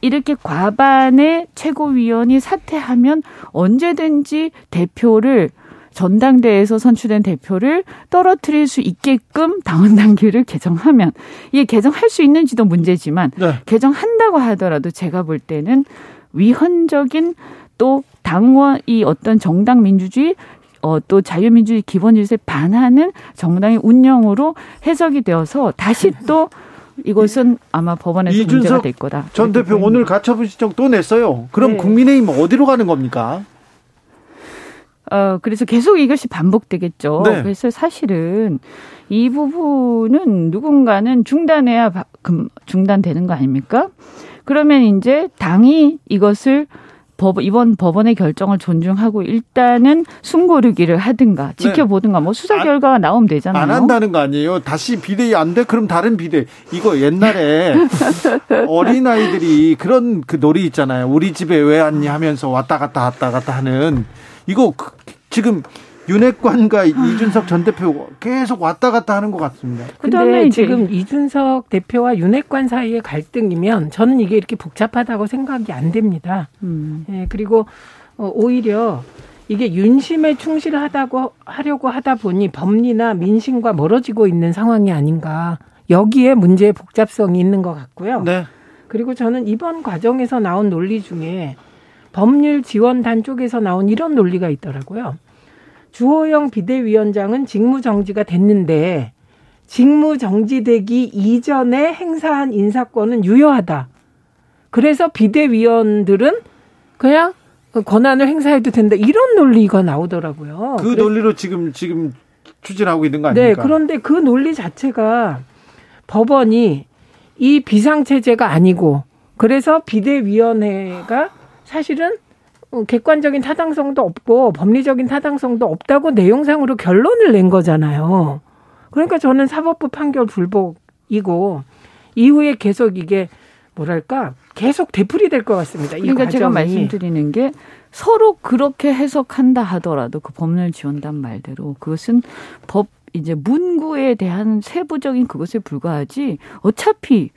이렇게 과반의 최고위원이 사퇴하면 언제든지 대표를 전당대회에서 선출된 대표를 떨어뜨릴 수 있게끔 당원 당규를 개정하면 이게 개정할 수 있는지도 문제지만 네. 개정한다고 하더라도 제가 볼 때는 위헌적인 또 당원 이 어떤 정당 민주주의 어, 또 자유민주주의 기본 질서에 반하는 정당의 운영으로 해석이 되어서 다시 또 이것은 아마 법원에서 문제가 될 거다. 이준석 전 대표 오늘 가처분 신청 또 냈어요. 그럼 네. 국민의힘 어디로 가는 겁니까? 어, 그래서 계속 이것이 반복되겠죠. 네. 그래서 사실은 이 부분은 누군가는 중단해야 중단되는 거 아닙니까? 그러면 이제 당이 이것을 법, 이번 법원의 결정을 존중하고 일단은 숨고르기를 하든가 지켜보든가 뭐 수사 결과가 나오면 되잖아요. 안 한다는 거 아니에요. 다시 비대위 안 돼? 그럼 다른 비대위. 이거 옛날에 어린아이들이 그런 그 놀이 있잖아요. 우리 집에 왜 왔니 하면서 왔다 갔다 왔다 갔다 하는. 이거 지금 윤핵관과 이준석 전 대표 계속 왔다 갔다 하는 것 같습니다. 그런데 지금 이준석 대표와 윤핵관 사이의 갈등이면 저는 이게 이렇게 복잡하다고 생각이 안 됩니다. 음. 예, 그리고 오히려 이게 윤심에 충실하다고 하려고 하다 보니 법리나 민심과 멀어지고 있는 상황이 아닌가. 여기에 문제의 복잡성이 있는 것 같고요. 네. 그리고 저는 이번 과정에서 나온 논리 중에 법률 지원단 쪽에서 나온 이런 논리가 있더라고요. 주호영 비대위원장은 직무정지가 됐는데 직무정지되기 이전에 행사한 인사권은 유효하다. 그래서 비대위원들은 그냥 권한을 행사해도 된다. 이런 논리가 나오더라고요. 그 그래서, 논리로 지금 지금 추진하고 있는 거 아닙니까? 네. 그런데 그 논리 자체가 법원이 이 비상체제가 아니고 그래서 비대위원회가 사실은 객관적인 타당성도 없고 법리적인 타당성도 없다고 내용상으로 결론을 낸 거잖아요. 그러니까 저는 사법부 판결 불복이고 이후에 계속 이게 뭐랄까 계속 되풀이 될 것 같습니다. 이 그러니까 과정이. 제가 말씀드리는 게 서로 그렇게 해석한다 하더라도 그 법률 지원단 말대로 그것은 법 이제 문구에 대한 세부적인 그것에 불과하지 어차피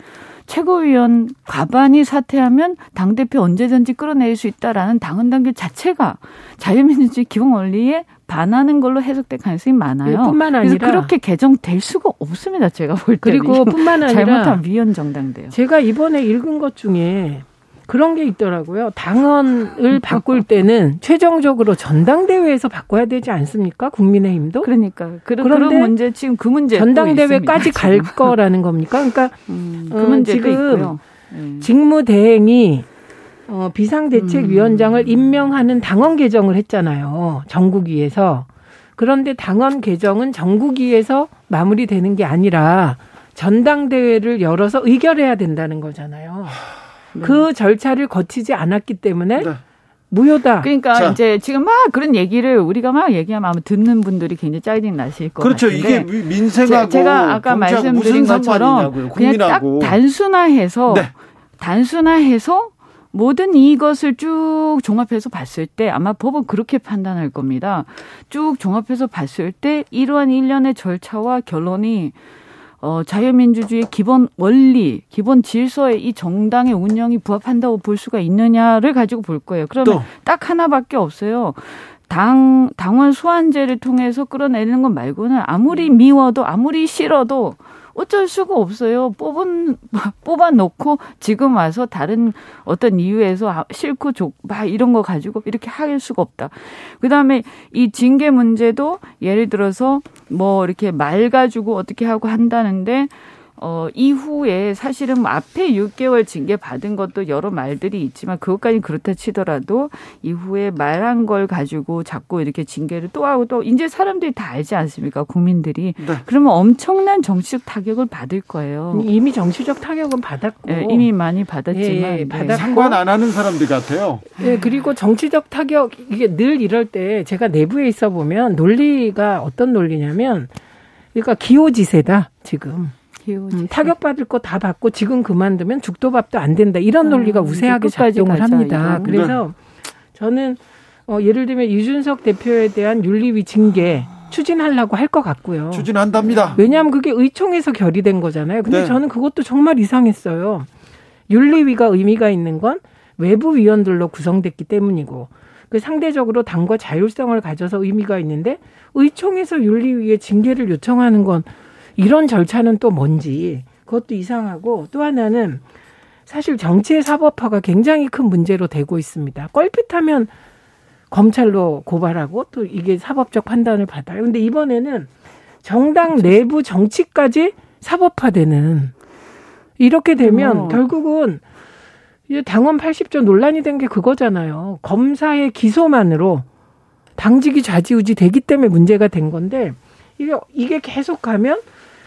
최고위원 과반이 사퇴하면 당대표 언제든지 끌어내릴 수 있다라는 당헌당규 자체가 자유민주주의 기본 원리에 반하는 걸로 해석될 가능성이 많아요. 뿐만 아니라 그래서 그렇게 개정될 수가 없습니다. 제가 볼 때는. 그리고 뿐만 아니라 잘못하면 위헌정당돼요. 제가 이번에 읽은 것 중에 그런 게 있더라고요. 당헌을 바꿀 때는 최종적으로 전당대회에서 바꿔야 되지 않습니까? 국민의힘도? 그러니까. 그런, 그런 문제, 지금 그 문제. 전당대회까지 있습니다, 갈 지금. 거라는 겁니까? 그러니까, 음, 그 음, 지금 음. 직무대행이 어, 비상대책위원장을 음. 임명하는 당헌 개정을 했잖아요. 정국위에서. 그런데 당헌 개정은 정국위에서 마무리되는 게 아니라 전당대회를 열어서 의결해야 된다는 거잖아요. 그 네. 절차를 거치지 않았기 때문에 네. 무효다. 그러니까 자. 이제 지금 막 그런 얘기를 우리가 막 얘기하면 아마 듣는 분들이 굉장히 짜증 나실 것 그렇죠. 같은데. 그렇죠. 이게 민생하고 제가 아까 말씀드린 것처럼 그냥 딱 단순화해서 네. 단순화해서 모든 이것을 쭉 종합해서 봤을 때 아마 법은 그렇게 판단할 겁니다. 쭉 종합해서 봤을 때 이러한 일련의 절차와 결론이 어, 자유민주주의의 기본 원리, 기본 질서에 이 정당의 운영이 부합한다고 볼 수가 있느냐를 가지고 볼 거예요. 그러면 또. 딱 하나밖에 없어요. 당, 당원 소환제를 통해서 끌어내리는 것 말고는 아무리 미워도 아무리 싫어도 어쩔 수가 없어요. 뽑은, 뽑아놓고 지금 와서 다른 어떤 이유에서 싫고 좋, 막 이런 거 가지고 이렇게 할 수가 없다. 그 다음에 이 징계 문제도 예를 들어서 뭐 이렇게 말 가지고 어떻게 하고 한다는데, 어, 이후에 사실은 뭐 앞에 육 개월 징계 받은 것도 여러 말들이 있지만 그것까지 그렇다 치더라도 이후에 말한 걸 가지고 자꾸 이렇게 징계를 또 하고 또 이제 사람들이 다 알지 않습니까? 국민들이. 네. 그러면 엄청난 정치적 타격을 받을 거예요. 이미 정치적 타격은 받았고. 네, 이미 많이 받았지만. 예, 받았고. 상관 안 하는 사람들 같아요. 네, 그리고 정치적 타격 이게 늘 이럴 때 제가 내부에 있어 보면 논리가 어떤 논리냐면 그러니까 기호지세다 지금. 음, 타격받을 거 다 받고 지금 그만두면 죽도 밥도 안 된다. 이런 논리가 음, 우세하게 작용을 가자, 합니다. 이런. 그래서 저는 어, 예를 들면 이준석 대표에 대한 윤리위 징계 추진하려고 할 것 같고요. 추진한답니다. 왜냐하면 그게 의총에서 결의된 거잖아요. 근데 네. 저는 그것도 정말 이상했어요. 윤리위가 의미가 있는 건 외부 위원들로 구성됐기 때문이고 그 상대적으로 당과 자율성을 가져서 의미가 있는데 의총에서 윤리위에 징계를 요청하는 건 이런 절차는 또 뭔지 그것도 이상하고 또 하나는 사실 정치의 사법화가 굉장히 큰 문제로 되고 있습니다. 껄핏하면 검찰로 고발하고 또 이게 사법적 판단을 받아요. 그런데 이번에는 정당 내부 정치까지 사법화되는, 이렇게 되면 어. 결국은 당원 팔십 조 논란이 된 게 그거잖아요. 검사의 기소만으로 당직이 좌지우지 되기 때문에 문제가 된 건데, 이게, 이게 계속 가면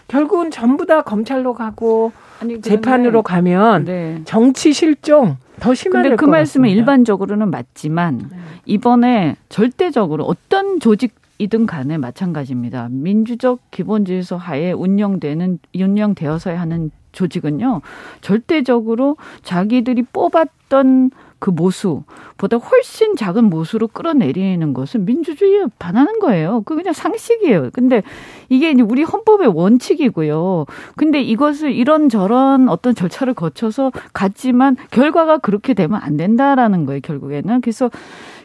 결국은 전부 다 검찰로 가고 아니, 재판으로 가면 네. 정치 실종 더 심할 것 같습니다. 근데 그 말씀은 일반적으로는 맞지만 이번에 절대적으로 어떤 조직이든 간에 마찬가지입니다. 민주적 기본질서 하에 운영되는, 운영되어서야 하는 조직은요, 절대적으로 자기들이 뽑았던 그 모수보다 훨씬 작은 모수로 끌어내리는 것은 민주주의에 반하는 거예요. 그 그냥 상식이에요. 근데 이게 이제 우리 헌법의 원칙이고요. 근데 이것을 이런저런 어떤 절차를 거쳐서 갔지만 결과가 그렇게 되면 안 된다라는 거예요, 결국에는. 그래서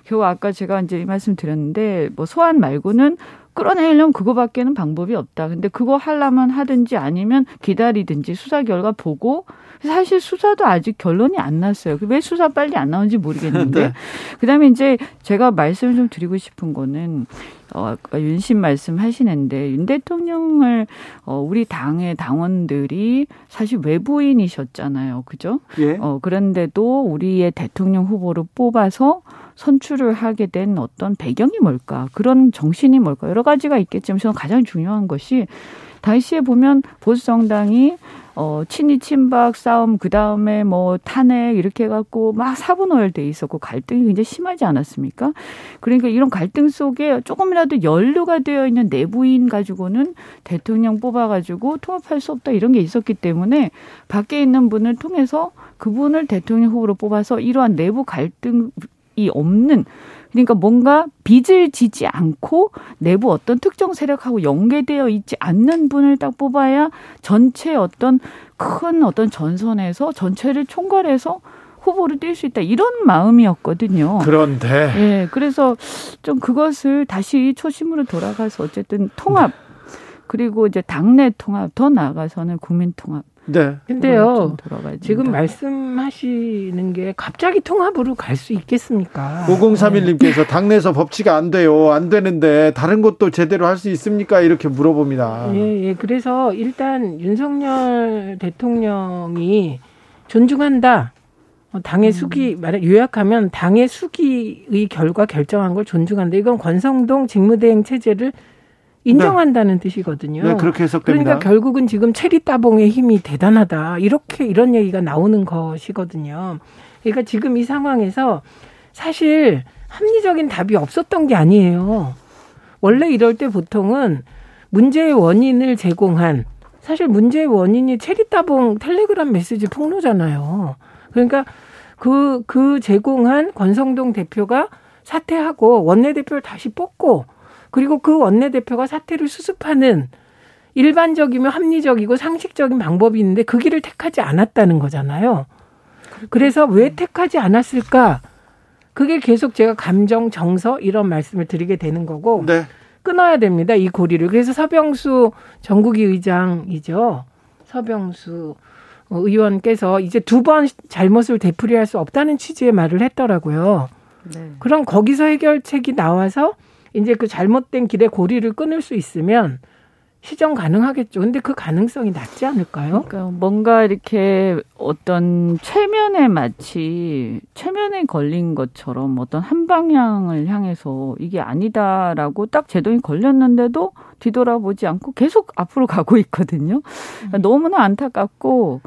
겨우 아까 제가 이제 이 말씀 드렸는데, 뭐 소환 말고는 끌어내려면 그거밖에는 방법이 없다. 근데 그거 하려면 하든지 아니면 기다리든지 수사 결과 보고, 사실 수사도 아직 결론이 안 났어요. 왜 수사 빨리 안 나오는지 모르겠는데. 네. 그다음에 이제 제가 말씀을 좀 드리고 싶은 거는, 어, 윤심 말씀하시는데, 윤 대통령을, 어, 우리 당의 당원들이 사실 외부인이셨잖아요. 그죠? 예. 어, 그런데도 우리의 대통령 후보로 뽑아서 선출을 하게 된 어떤 배경이 뭘까? 그런 정신이 뭘까? 여러 가지가 있겠지만 저는 가장 중요한 것이, 당시에 보면 보수 정당이 어, 친이 친박 싸움, 그 다음에 뭐 탄핵 이렇게 해갖고 막 사분오열돼 있었고 갈등이 굉장히 심하지 않았습니까? 그러니까 이런 갈등 속에 조금이라도 연루가 되어 있는 내부인 가지고는 대통령 뽑아가지고 통합할 수 없다, 이런 게 있었기 때문에 밖에 있는 분을 통해서 그분을 대통령 후보로 뽑아서 이러한 내부 갈등이 없는, 그러니까 뭔가 빚을 지지 않고 내부 어떤 특정 세력하고 연계되어 있지 않는 분을 딱 뽑아야 전체 어떤 큰 어떤 전선에서 전체를 총괄해서 후보를 뛸 수 있다, 이런 마음이었거든요. 그런데. 예, 그래서 좀 그것을 다시 초심으로 돌아가서 어쨌든 통합, 그리고 이제 당내 통합, 더 나아가서는 국민 통합. 네. 근데요, 지금 말씀하시는 게 갑자기 통합으로 갈 수 있겠습니까? 오공삼일 님께서 네. 당내에서 법치가 안 돼요. 안 되는데 다른 것도 제대로 할 수 있습니까? 이렇게 물어봅니다. 예, 예. 그래서 일단 윤석열 대통령이 존중한다. 당의 수기, 말해 요약하면 당의 수기의 결과 결정한 걸 존중한다. 이건 권성동 직무대행 체제를 인정한다는 네. 뜻이거든요. 네, 그렇게 해석됩니다. 그러니까 결국은 지금 체리 따봉의 힘이 대단하다, 이렇게 이런 얘기가 나오는 것이거든요. 그러니까 지금 이 상황에서 사실 합리적인 답이 없었던 게 아니에요. 원래 이럴 때 보통은 문제의 원인을 제공한, 사실 문제의 원인이 체리 따봉 텔레그램 메시지 폭로잖아요. 그러니까 그, 그 제공한 권성동 대표가 사퇴하고 원내대표를 다시 뽑고, 그리고 그 원내대표가 사태를 수습하는 일반적이며 합리적이고 상식적인 방법이 있는데 그 길을 택하지 않았다는 거잖아요. 그래서 왜 택하지 않았을까? 그게 계속 제가 감정, 정서 이런 말씀을 드리게 되는 거고 네. 끊어야 됩니다, 이 고리를. 그래서 서병수 전국위 의장이죠. 서병수 의원께서 이제 두 번 잘못을 되풀이할 수 없다는 취지의 말을 했더라고요. 네. 그럼 거기서 해결책이 나와서 이제 그 잘못된 길의 고리를 끊을 수 있으면 시정 가능하겠죠. 근데 그 가능성이 낮지 않을까요? 그러니까 뭔가 이렇게 어떤 최면에 마치 최면에 걸린 것처럼 어떤 한 방향을 향해서 이게 아니다라고 딱 제동이 걸렸는데도 뒤돌아보지 않고 계속 앞으로 가고 있거든요. 그러니까 너무나 안타깝고,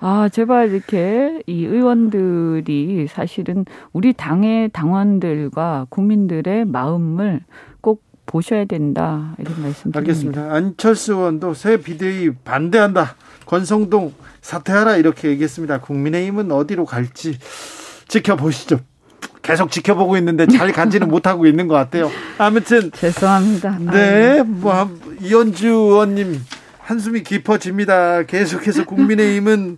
아, 제발 이렇게 이 의원들이 사실은 우리 당의 당원들과 국민들의 마음을 꼭 보셔야 된다, 이런 말씀드립니다. 알겠습니다. 안철수 의원도 새 비대위 반대한다, 권성동 사퇴하라, 이렇게 얘기했습니다. 국민의힘은 어디로 갈지 지켜보시죠. 계속 지켜보고 있는데 잘 가지는 못하고 있는 것 같아요. 아무튼 죄송합니다. 네, 뭐 이현주 의원님 한숨이 깊어집니다. 계속해서 국민의힘은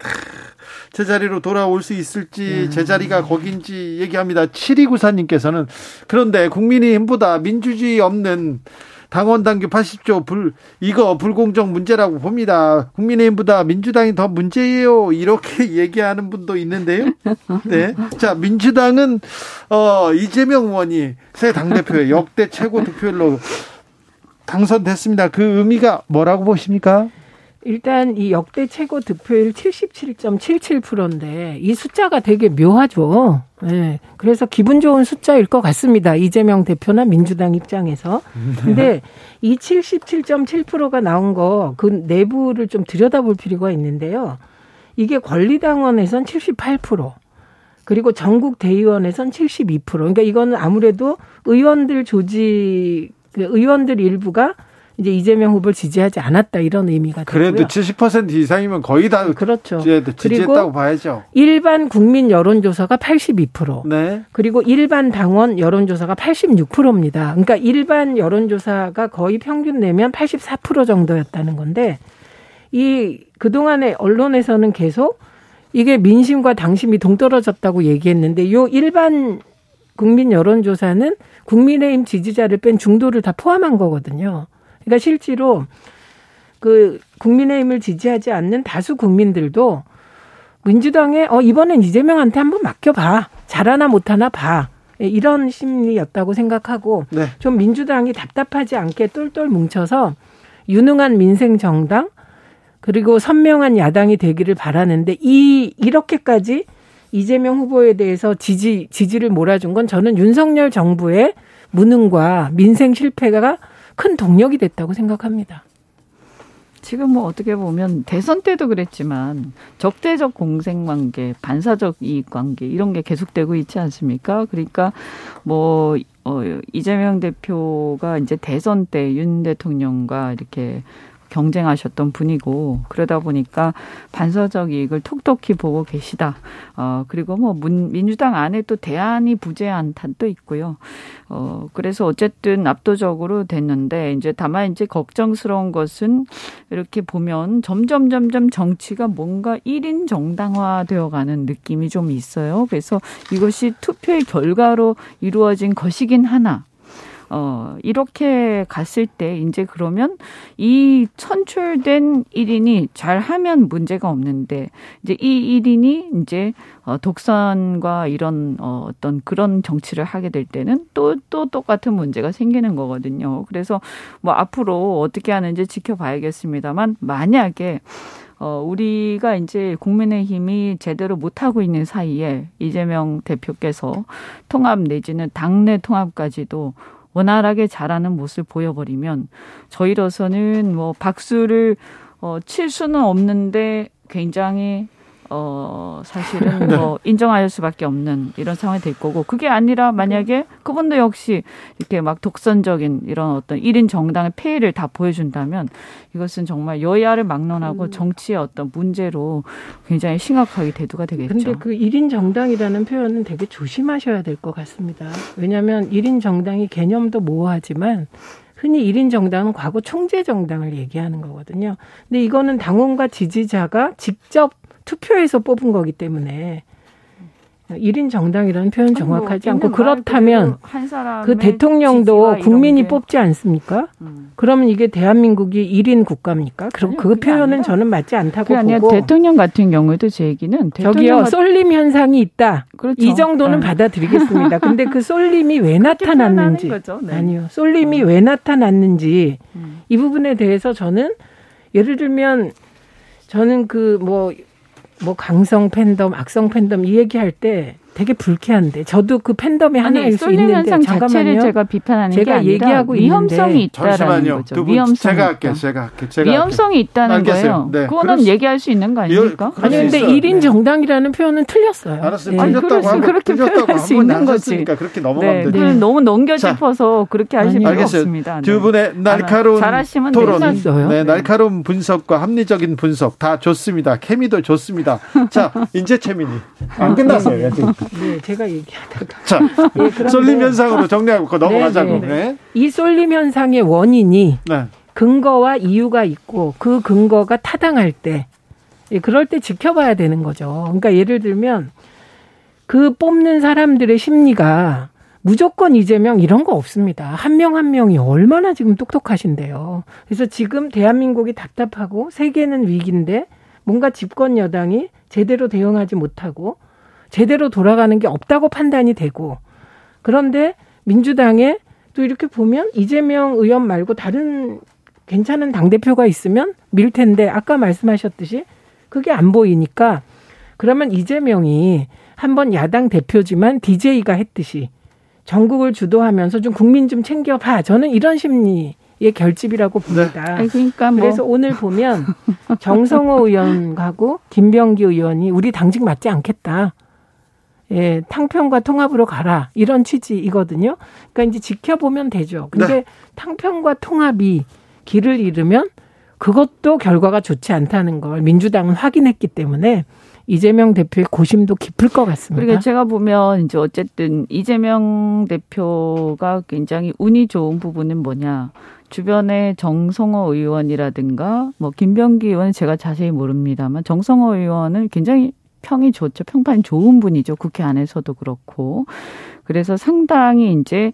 제자리로 돌아올 수 있을지, 제자리가 거긴지 얘기합니다. 칠이구사 님께서는 그런데 국민의힘보다 민주주의 없는 당원당규 팔십 조 불 이거 불공정 문제라고 봅니다. 국민의힘보다 민주당이 더 문제예요. 이렇게 얘기하는 분도 있는데요. 네, 자 민주당은 어, 이재명 의원이 새 당대표의 역대 최고 득표율로 당선됐습니다. 그 의미가 뭐라고 보십니까? 일단 이 역대 최고 득표율 칠십칠 점 칠십칠 퍼센트인데 이 숫자가 되게 묘하죠. 네. 그래서 기분 좋은 숫자일 것 같습니다. 이재명 대표나 민주당 입장에서. 근데 이 칠십칠 점 칠 퍼센트가 나온 거 그 내부를 좀 들여다볼 필요가 있는데요. 이게 권리당원에선 칠십팔 퍼센트 그리고 전국 대의원에선 칠십이 퍼센트 그러니까 이거는 아무래도 의원들 조직 의원들 일부가 이제 이재명 후보를 지지하지 않았다 이런 의미가 되고요. 그래도 칠십 퍼센트 이상이면 거의 다 그렇죠. 지지했다고 봐야죠. 일반 국민 여론조사가 팔십이 퍼센트 네. 그리고 일반 당원 여론조사가 팔십육 퍼센트입니다. 그러니까 일반 여론조사가 거의 평균 내면 팔십사 퍼센트 정도였다는 건데 이 그동안에 언론에서는 계속 이게 민심과 당심이 동떨어졌다고 얘기했는데 요 일반 국민 여론조사는 국민의힘 지지자를 뺀 중도를 다 포함한 거거든요. 그러니까 실제로 그 국민의힘을 지지하지 않는 다수 국민들도 민주당에 어 이번엔 이재명한테 한번 맡겨봐. 잘하나 못하나 봐. 이런 심리였다고 생각하고 네. 좀 민주당이 답답하지 않게 똘똘 뭉쳐서 유능한 민생 정당 그리고 선명한 야당이 되기를 바라는데 이 이렇게까지 이재명 후보에 대해서 지지, 지지를 몰아준 건 저는 윤석열 정부의 무능과 민생 실패가 큰 동력이 됐다고 생각합니다. 지금 뭐 어떻게 보면 대선 때도 그랬지만 적대적 공생관계, 반사적 이익관계 이런 게 계속되고 있지 않습니까? 그러니까 뭐 어, 이재명 대표가 이제 대선 때 윤 대통령과 이렇게 경쟁하셨던 분이고 그러다 보니까 반사적 이익을 톡톡히 보고 계시다. 어, 그리고 뭐 문, 민주당 안에 또 대안이 부재한 탄도 있고요. 어, 그래서 어쨌든 압도적으로 됐는데 이제 다만 이제 걱정스러운 것은 이렇게 보면 점점 점점 정치가 뭔가 일 인 정당화 되어가는 느낌이 좀 있어요. 그래서 이것이 투표의 결과로 이루어진 것이긴 하나. 어, 이렇게 갔을 때 이제 그러면 이 선출된 일 인이 잘하면 문제가 없는데 이제 이 일 인이 이제 어, 독선과 이런 어, 어떤 그런 정치를 하게 될 때는 또, 또 똑같은 문제가 생기는 거거든요. 그래서 뭐 앞으로 어떻게 하는지 지켜봐야겠습니다만 만약에 어, 우리가 이제 국민의힘이 제대로 못하고 있는 사이에 이재명 대표께서 통합 내지는 당내 통합까지도 원활하게 잘하는 모습을 보여버리면 저희로서는 뭐 박수를 어, 칠 수는 없는데 굉장히 어, 사실은 뭐 인정할 수밖에 없는 이런 상황이 될 거고 그게 아니라 만약에 그분도 역시 이렇게 막 독선적인 이런 어떤 일 인 정당의 폐해를 다 보여준다면 이것은 정말 여야를 막론하고 정치의 어떤 문제로 굉장히 심각하게 대두가 되겠죠. 그런데 그 일 인 정당이라는 표현은 되게 조심하셔야 될 것 같습니다. 왜냐하면 일 인 정당이 개념도 모호하지만 흔히 일 인 정당은 과거 총재 정당을 얘기하는 거거든요. 근데 이거는 당원과 지지자가 직접 투표에서 뽑은 거기 때문에 일 인 정당이라는 표현 정확하지 않고 그렇다면 그 대통령도 국민이 뽑지 않습니까? 음. 그러면 이게 대한민국이 일 인 국가입니까? 그럼 그 표현은 저는 맞지 않다고 보고. 아니야 대통령 같은 경우에도 제 얘기는 저기요 쏠림 현상이 있다. 그렇죠. 이 정도는 네. 받아들이겠습니다. 근데 그 쏠림이 왜 나타났는지 네. 아니요 쏠림이 음. 왜 나타났는지 음. 이 부분에 대해서 저는 예를 들면 저는 그 뭐 뭐 강성 팬덤, 악성 팬덤 이 얘기할 때 되게 불쾌한데 저도 그 팬덤의 하나일 수 있는데 현상 잠깐만요. 제가 비판하는 제가 게 아니라 얘기하고 위험성이 있다라는 거죠. 위험성 제가 할게, 제가 할게, 제가 위험성이 할게. 있다는 알겠어요. 거예요. 네. 그거는 그럴... 얘기할 수 있는 거 아닙니까? 여, 아니 근데 일 인 네. 정당이라는 표현은 틀렸어요. 알았어요. 네. 틀렸다고 그렇게 표현할 수 있는 거지. 그렇게 넘어가면 되죠. 네. 너무 넘겨짚어서 그렇게 하실 필요 없습니다. 두 분의 날카로운 토론, 네, 날카로운 분석과 합리적인 분석 다 좋습니다. 케미도 좋습니다. 자, 이제 채민이 안 끝났어요. 네, 제가 얘기하다가 자, 네, 쏠림 현상으로 정리하고 넘어가자고. 네, 네, 네. 이 쏠림 현상의 원인이 네. 근거와 이유가 있고 그 근거가 타당할 때 그럴 때 지켜봐야 되는 거죠. 그러니까 예를 들면 그 뽑는 사람들의 심리가 무조건 이재명 이런 거 없습니다. 한 명 한 명이 얼마나 지금 똑똑하신데요. 그래서 지금 대한민국이 답답하고 세계는 위기인데 뭔가 집권 여당이 제대로 대응하지 못하고 제대로 돌아가는 게 없다고 판단이 되고, 그런데 민주당에 또 이렇게 보면 이재명 의원 말고 다른 괜찮은 당대표가 있으면 밀 텐데 아까 말씀하셨듯이 그게 안 보이니까, 그러면 이재명이 한번 야당 대표지만 디제이가 했듯이 전국을 주도하면서 좀 국민 좀 챙겨봐. 저는 이런 심리의 결집이라고 봅니다. 네. 그러니까 뭐. 그래서 오늘 보면 정성호 의원하고 김병기 의원이 우리 당직 맞지 않겠다. 예, 탕평과 통합으로 가라. 이런 취지이거든요. 그러니까 이제 지켜보면 되죠. 근데 네. 탕평과 통합이 길을 잃으면 그것도 결과가 좋지 않다는 걸 민주당은 확인했기 때문에 이재명 대표의 고심도 깊을 것 같습니다. 그러니까 제가 보면 이제 어쨌든 이재명 대표가 굉장히 운이 좋은 부분은 뭐냐. 주변에 정성호 의원이라든가 뭐 김병기 의원은 제가 자세히 모릅니다만 정성호 의원은 굉장히 평이 좋죠. 평판이 좋은 분이죠. 국회 안에서도 그렇고. 그래서 상당히 이제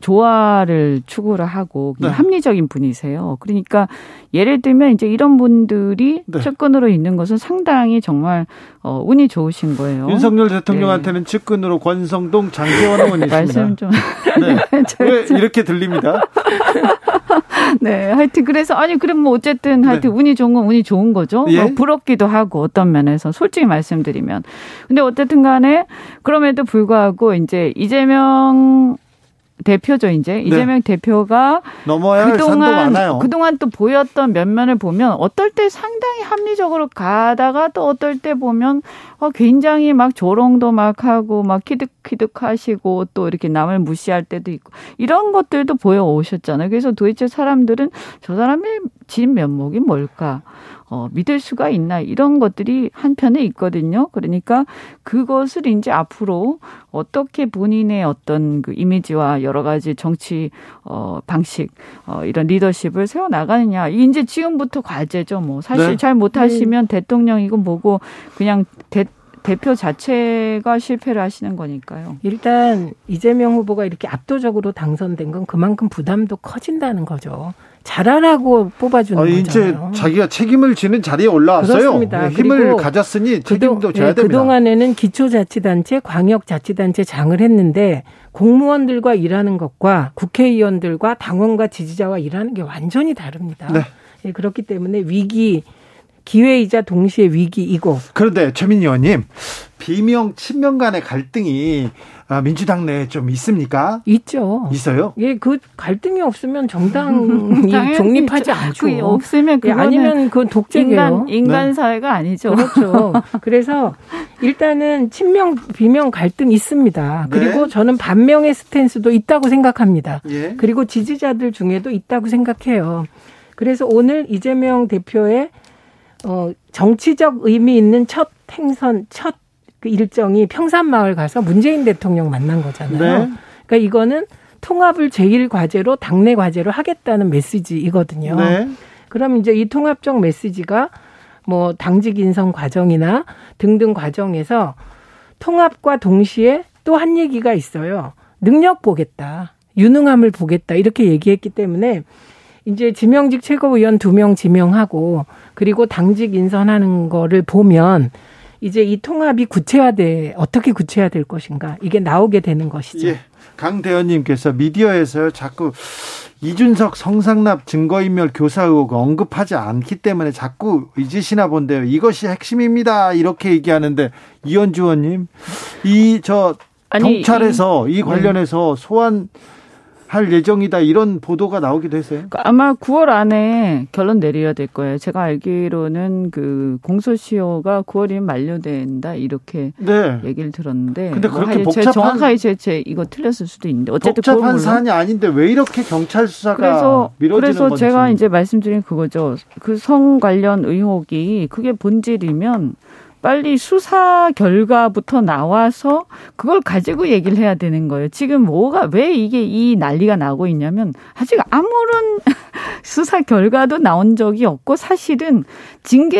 조화를 추구를 하고 네. 합리적인 분이세요. 그러니까 예를 들면 이제 이런 분들이 네. 측근으로 있는 것은 상당히 정말 운이 좋으신 거예요. 윤석열 대통령한테는 네. 측근으로 권성동, 장제원 의원이 말씀 좀 네. 왜 이렇게 들립니다. 네, 하여튼 그래서 아니 그럼 뭐 어쨌든 하여튼 네. 운이 좋은 건 운이 좋은 거죠. 예? 뭐 부럽기도 하고 어떤 면에서 솔직히 말씀드리면. 근데 어쨌든간에 그럼에도 불구하고 이제 이재명 대표죠 이제 네. 이재명 대표가 넘어야 그동안 산도 많아요. 그동안 또 보였던 면면을 보면 어떨 때 상당히 합리적으로 가다가 또 어떨 때 보면 어, 굉장히 막 조롱도 막 하고 막 키득키득 하시고 또 이렇게 남을 무시할 때도 있고 이런 것들도 보여오셨잖아요. 그래서 도대체 사람들은 저 사람의 진 면목이 뭘까? 어, 믿을 수가 있나 이런 것들이 한편에 있거든요. 그러니까 그것을 이제 앞으로 어떻게 본인의 어떤 그 이미지와 여러 가지 정치 어, 방식 어, 이런 리더십을 세워 나가느냐 이제 지금부터 과제죠. 뭐 사실 네. 잘 못하시면 대통령이고 뭐고 그냥 대, 대표 자체가 실패를 하시는 거니까요. 일단 이재명 후보가 이렇게 압도적으로 당선된 건 그만큼 부담도 커진다는 거죠. 잘하라고 뽑아주는 아, 이제 거잖아요. 이제 자기가 책임을 지는 자리에 올라왔어요. 그렇습니다. 힘을 가졌으니 책임도 져야 네, 됩니다. 그동안에는 기초자치단체, 광역자치단체 장을 했는데 공무원들과 일하는 것과 국회의원들과 당원과 지지자와 일하는 게 완전히 다릅니다. 네. 네, 그렇기 때문에 위기, 기회이자 동시에 위기이고. 그런데 최민희 의원님, 비명, 친명 간의 갈등이 민주당 내에 좀 있습니까? 있죠. 있어요? 예, 그 갈등이 없으면 정당이 독립하지 않죠. 그 없으면 그거는 예, 아니면 그 독재예요. 인간, 인간 네. 사회가 아니죠. 그렇죠. 그래서 일단은 친명, 비명 갈등 있습니다. 그리고 네. 저는 반명의 스탠스도 있다고 생각합니다. 예. 그리고 지지자들 중에도 있다고 생각해요. 그래서 오늘 이재명 대표의 어, 정치적 의미 있는 첫 행선, 첫 그 일정이 평산마을 가서 문재인 대통령 만난 거잖아요. 네. 그러니까 이거는 통합을 제일 과제로 당내 과제로 하겠다는 메시지이거든요. 네. 그럼 이제 이 통합적 메시지가 뭐 당직 인선 과정이나 등등 과정에서 통합과 동시에 또 한 얘기가 있어요. 능력 보겠다. 유능함을 보겠다. 이렇게 얘기했기 때문에 이제 지명직 최고위원 두 명 지명하고 그리고 당직 인선하는 거를 보면 이제 이 통합이 구체화돼 어떻게 구체화될 것인가 이게 나오게 되는 것이죠. 예. 강 대원님께서 미디어에서 자꾸 이준석 성상납 증거인멸 교사 의혹 언급하지 않기 때문에 자꾸 잊으시나 본데요. 이것이 핵심입니다. 이렇게 얘기하는데 이현주 의원님 이 저 경찰에서 이, 이 관련해서 네. 소환 할 예정이다 이런 보도가 나오기도 했어요. 아마 구월 안에 결론 내려야 될 거예요. 제가 알기로는 그 공소시효가 구월이면 만료된다 이렇게 네. 얘기를 들었는데. 근데 뭐 그렇게 복잡한 제 정확하게 제, 제 이거 틀렸을 수도 있는데 어쨌든 복잡한 사안이 아닌데 왜 이렇게 경찰 수사가 그래서, 미뤄지는 그래서 건지. 제가 이제 말씀드린 그거죠. 그 성 관련 의혹이 그게 본질이면. 빨리 수사 결과부터 나와서 그걸 가지고 얘기를 해야 되는 거예요. 지금 뭐가 왜 이게 이 난리가 나고 있냐면 아직 아무런 수사 결과도 나온 적이 없고 사실은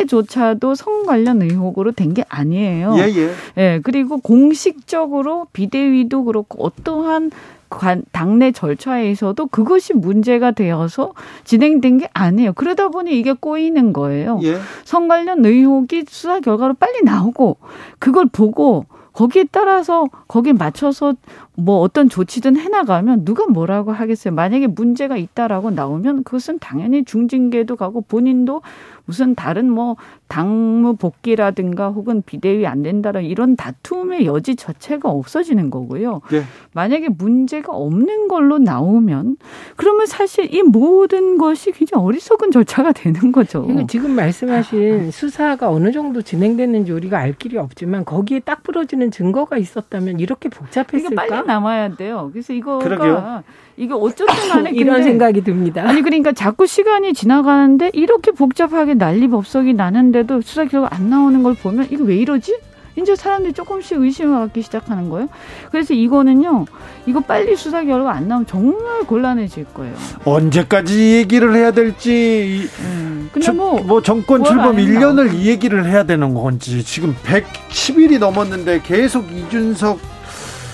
징계조차도 성 관련 의혹으로 된 게 아니에요. 예, 예. 예, 그리고 공식적으로 비대위도 그렇고 어떠한 관, 당내 절차에서도 그것이 문제가 되어서 진행된 게 아니에요. 그러다 보니 이게 꼬이는 거예요. 예. 성 관련 의혹이 수사 결과로 빨리 나오고 그걸 보고 거기에 따라서 거기에 맞춰서 뭐 어떤 조치든 해나가면 누가 뭐라고 하겠어요. 만약에 문제가 있다라고 나오면 그것은 당연히 중징계도 가고 본인도 무슨 다른 뭐 당무 복귀라든가 혹은 비대위 안 된다라 이런 다툼의 여지 자체가 없어지는 거고요. 네. 만약에 문제가 없는 걸로 나오면 그러면 사실 이 모든 것이 굉장히 어리석은 절차가 되는 거죠. 지금 말씀하신 수사가 어느 정도 진행되는지 우리가 알 길이 없지만 거기에 딱 부러지는 증거가 있었다면 이렇게 복잡했을까? 빨리 남아야 돼요. 그래서 이거가 그러게요. 이게 어쩌다 만에 이런 생각이 듭니다. 아니 그러니까 자꾸 시간이 지나가는데 이렇게 복잡하게 난리법석이 나는데도 수사 결과 안 나오는 걸 보면 이거 왜 이러지? 이제 사람들이 조금씩 의심을 갖기 시작하는 거예요. 그래서 이거는요. 이거 빨리 수사 결과 안 나오면 정말 곤란해질 거예요. 언제까지 얘기를 해야 될지. 음, 근데 저, 뭐, 뭐 정권 출범 일 년을 이 얘기를 해야 되는 건지 지금 백십 일이 넘었는데 계속 이준석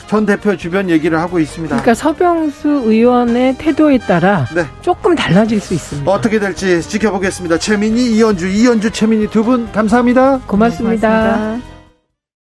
전 대표 주변 얘기를 하고 있습니다. 그러니까 서병수 의원의 태도에 따라 네. 조금 달라질 수 있습니다. 어떻게 될지 지켜보겠습니다. 최민희, 이현주, 이현주, 최민희 두 분 감사합니다. 고맙습니다. 고맙습니다.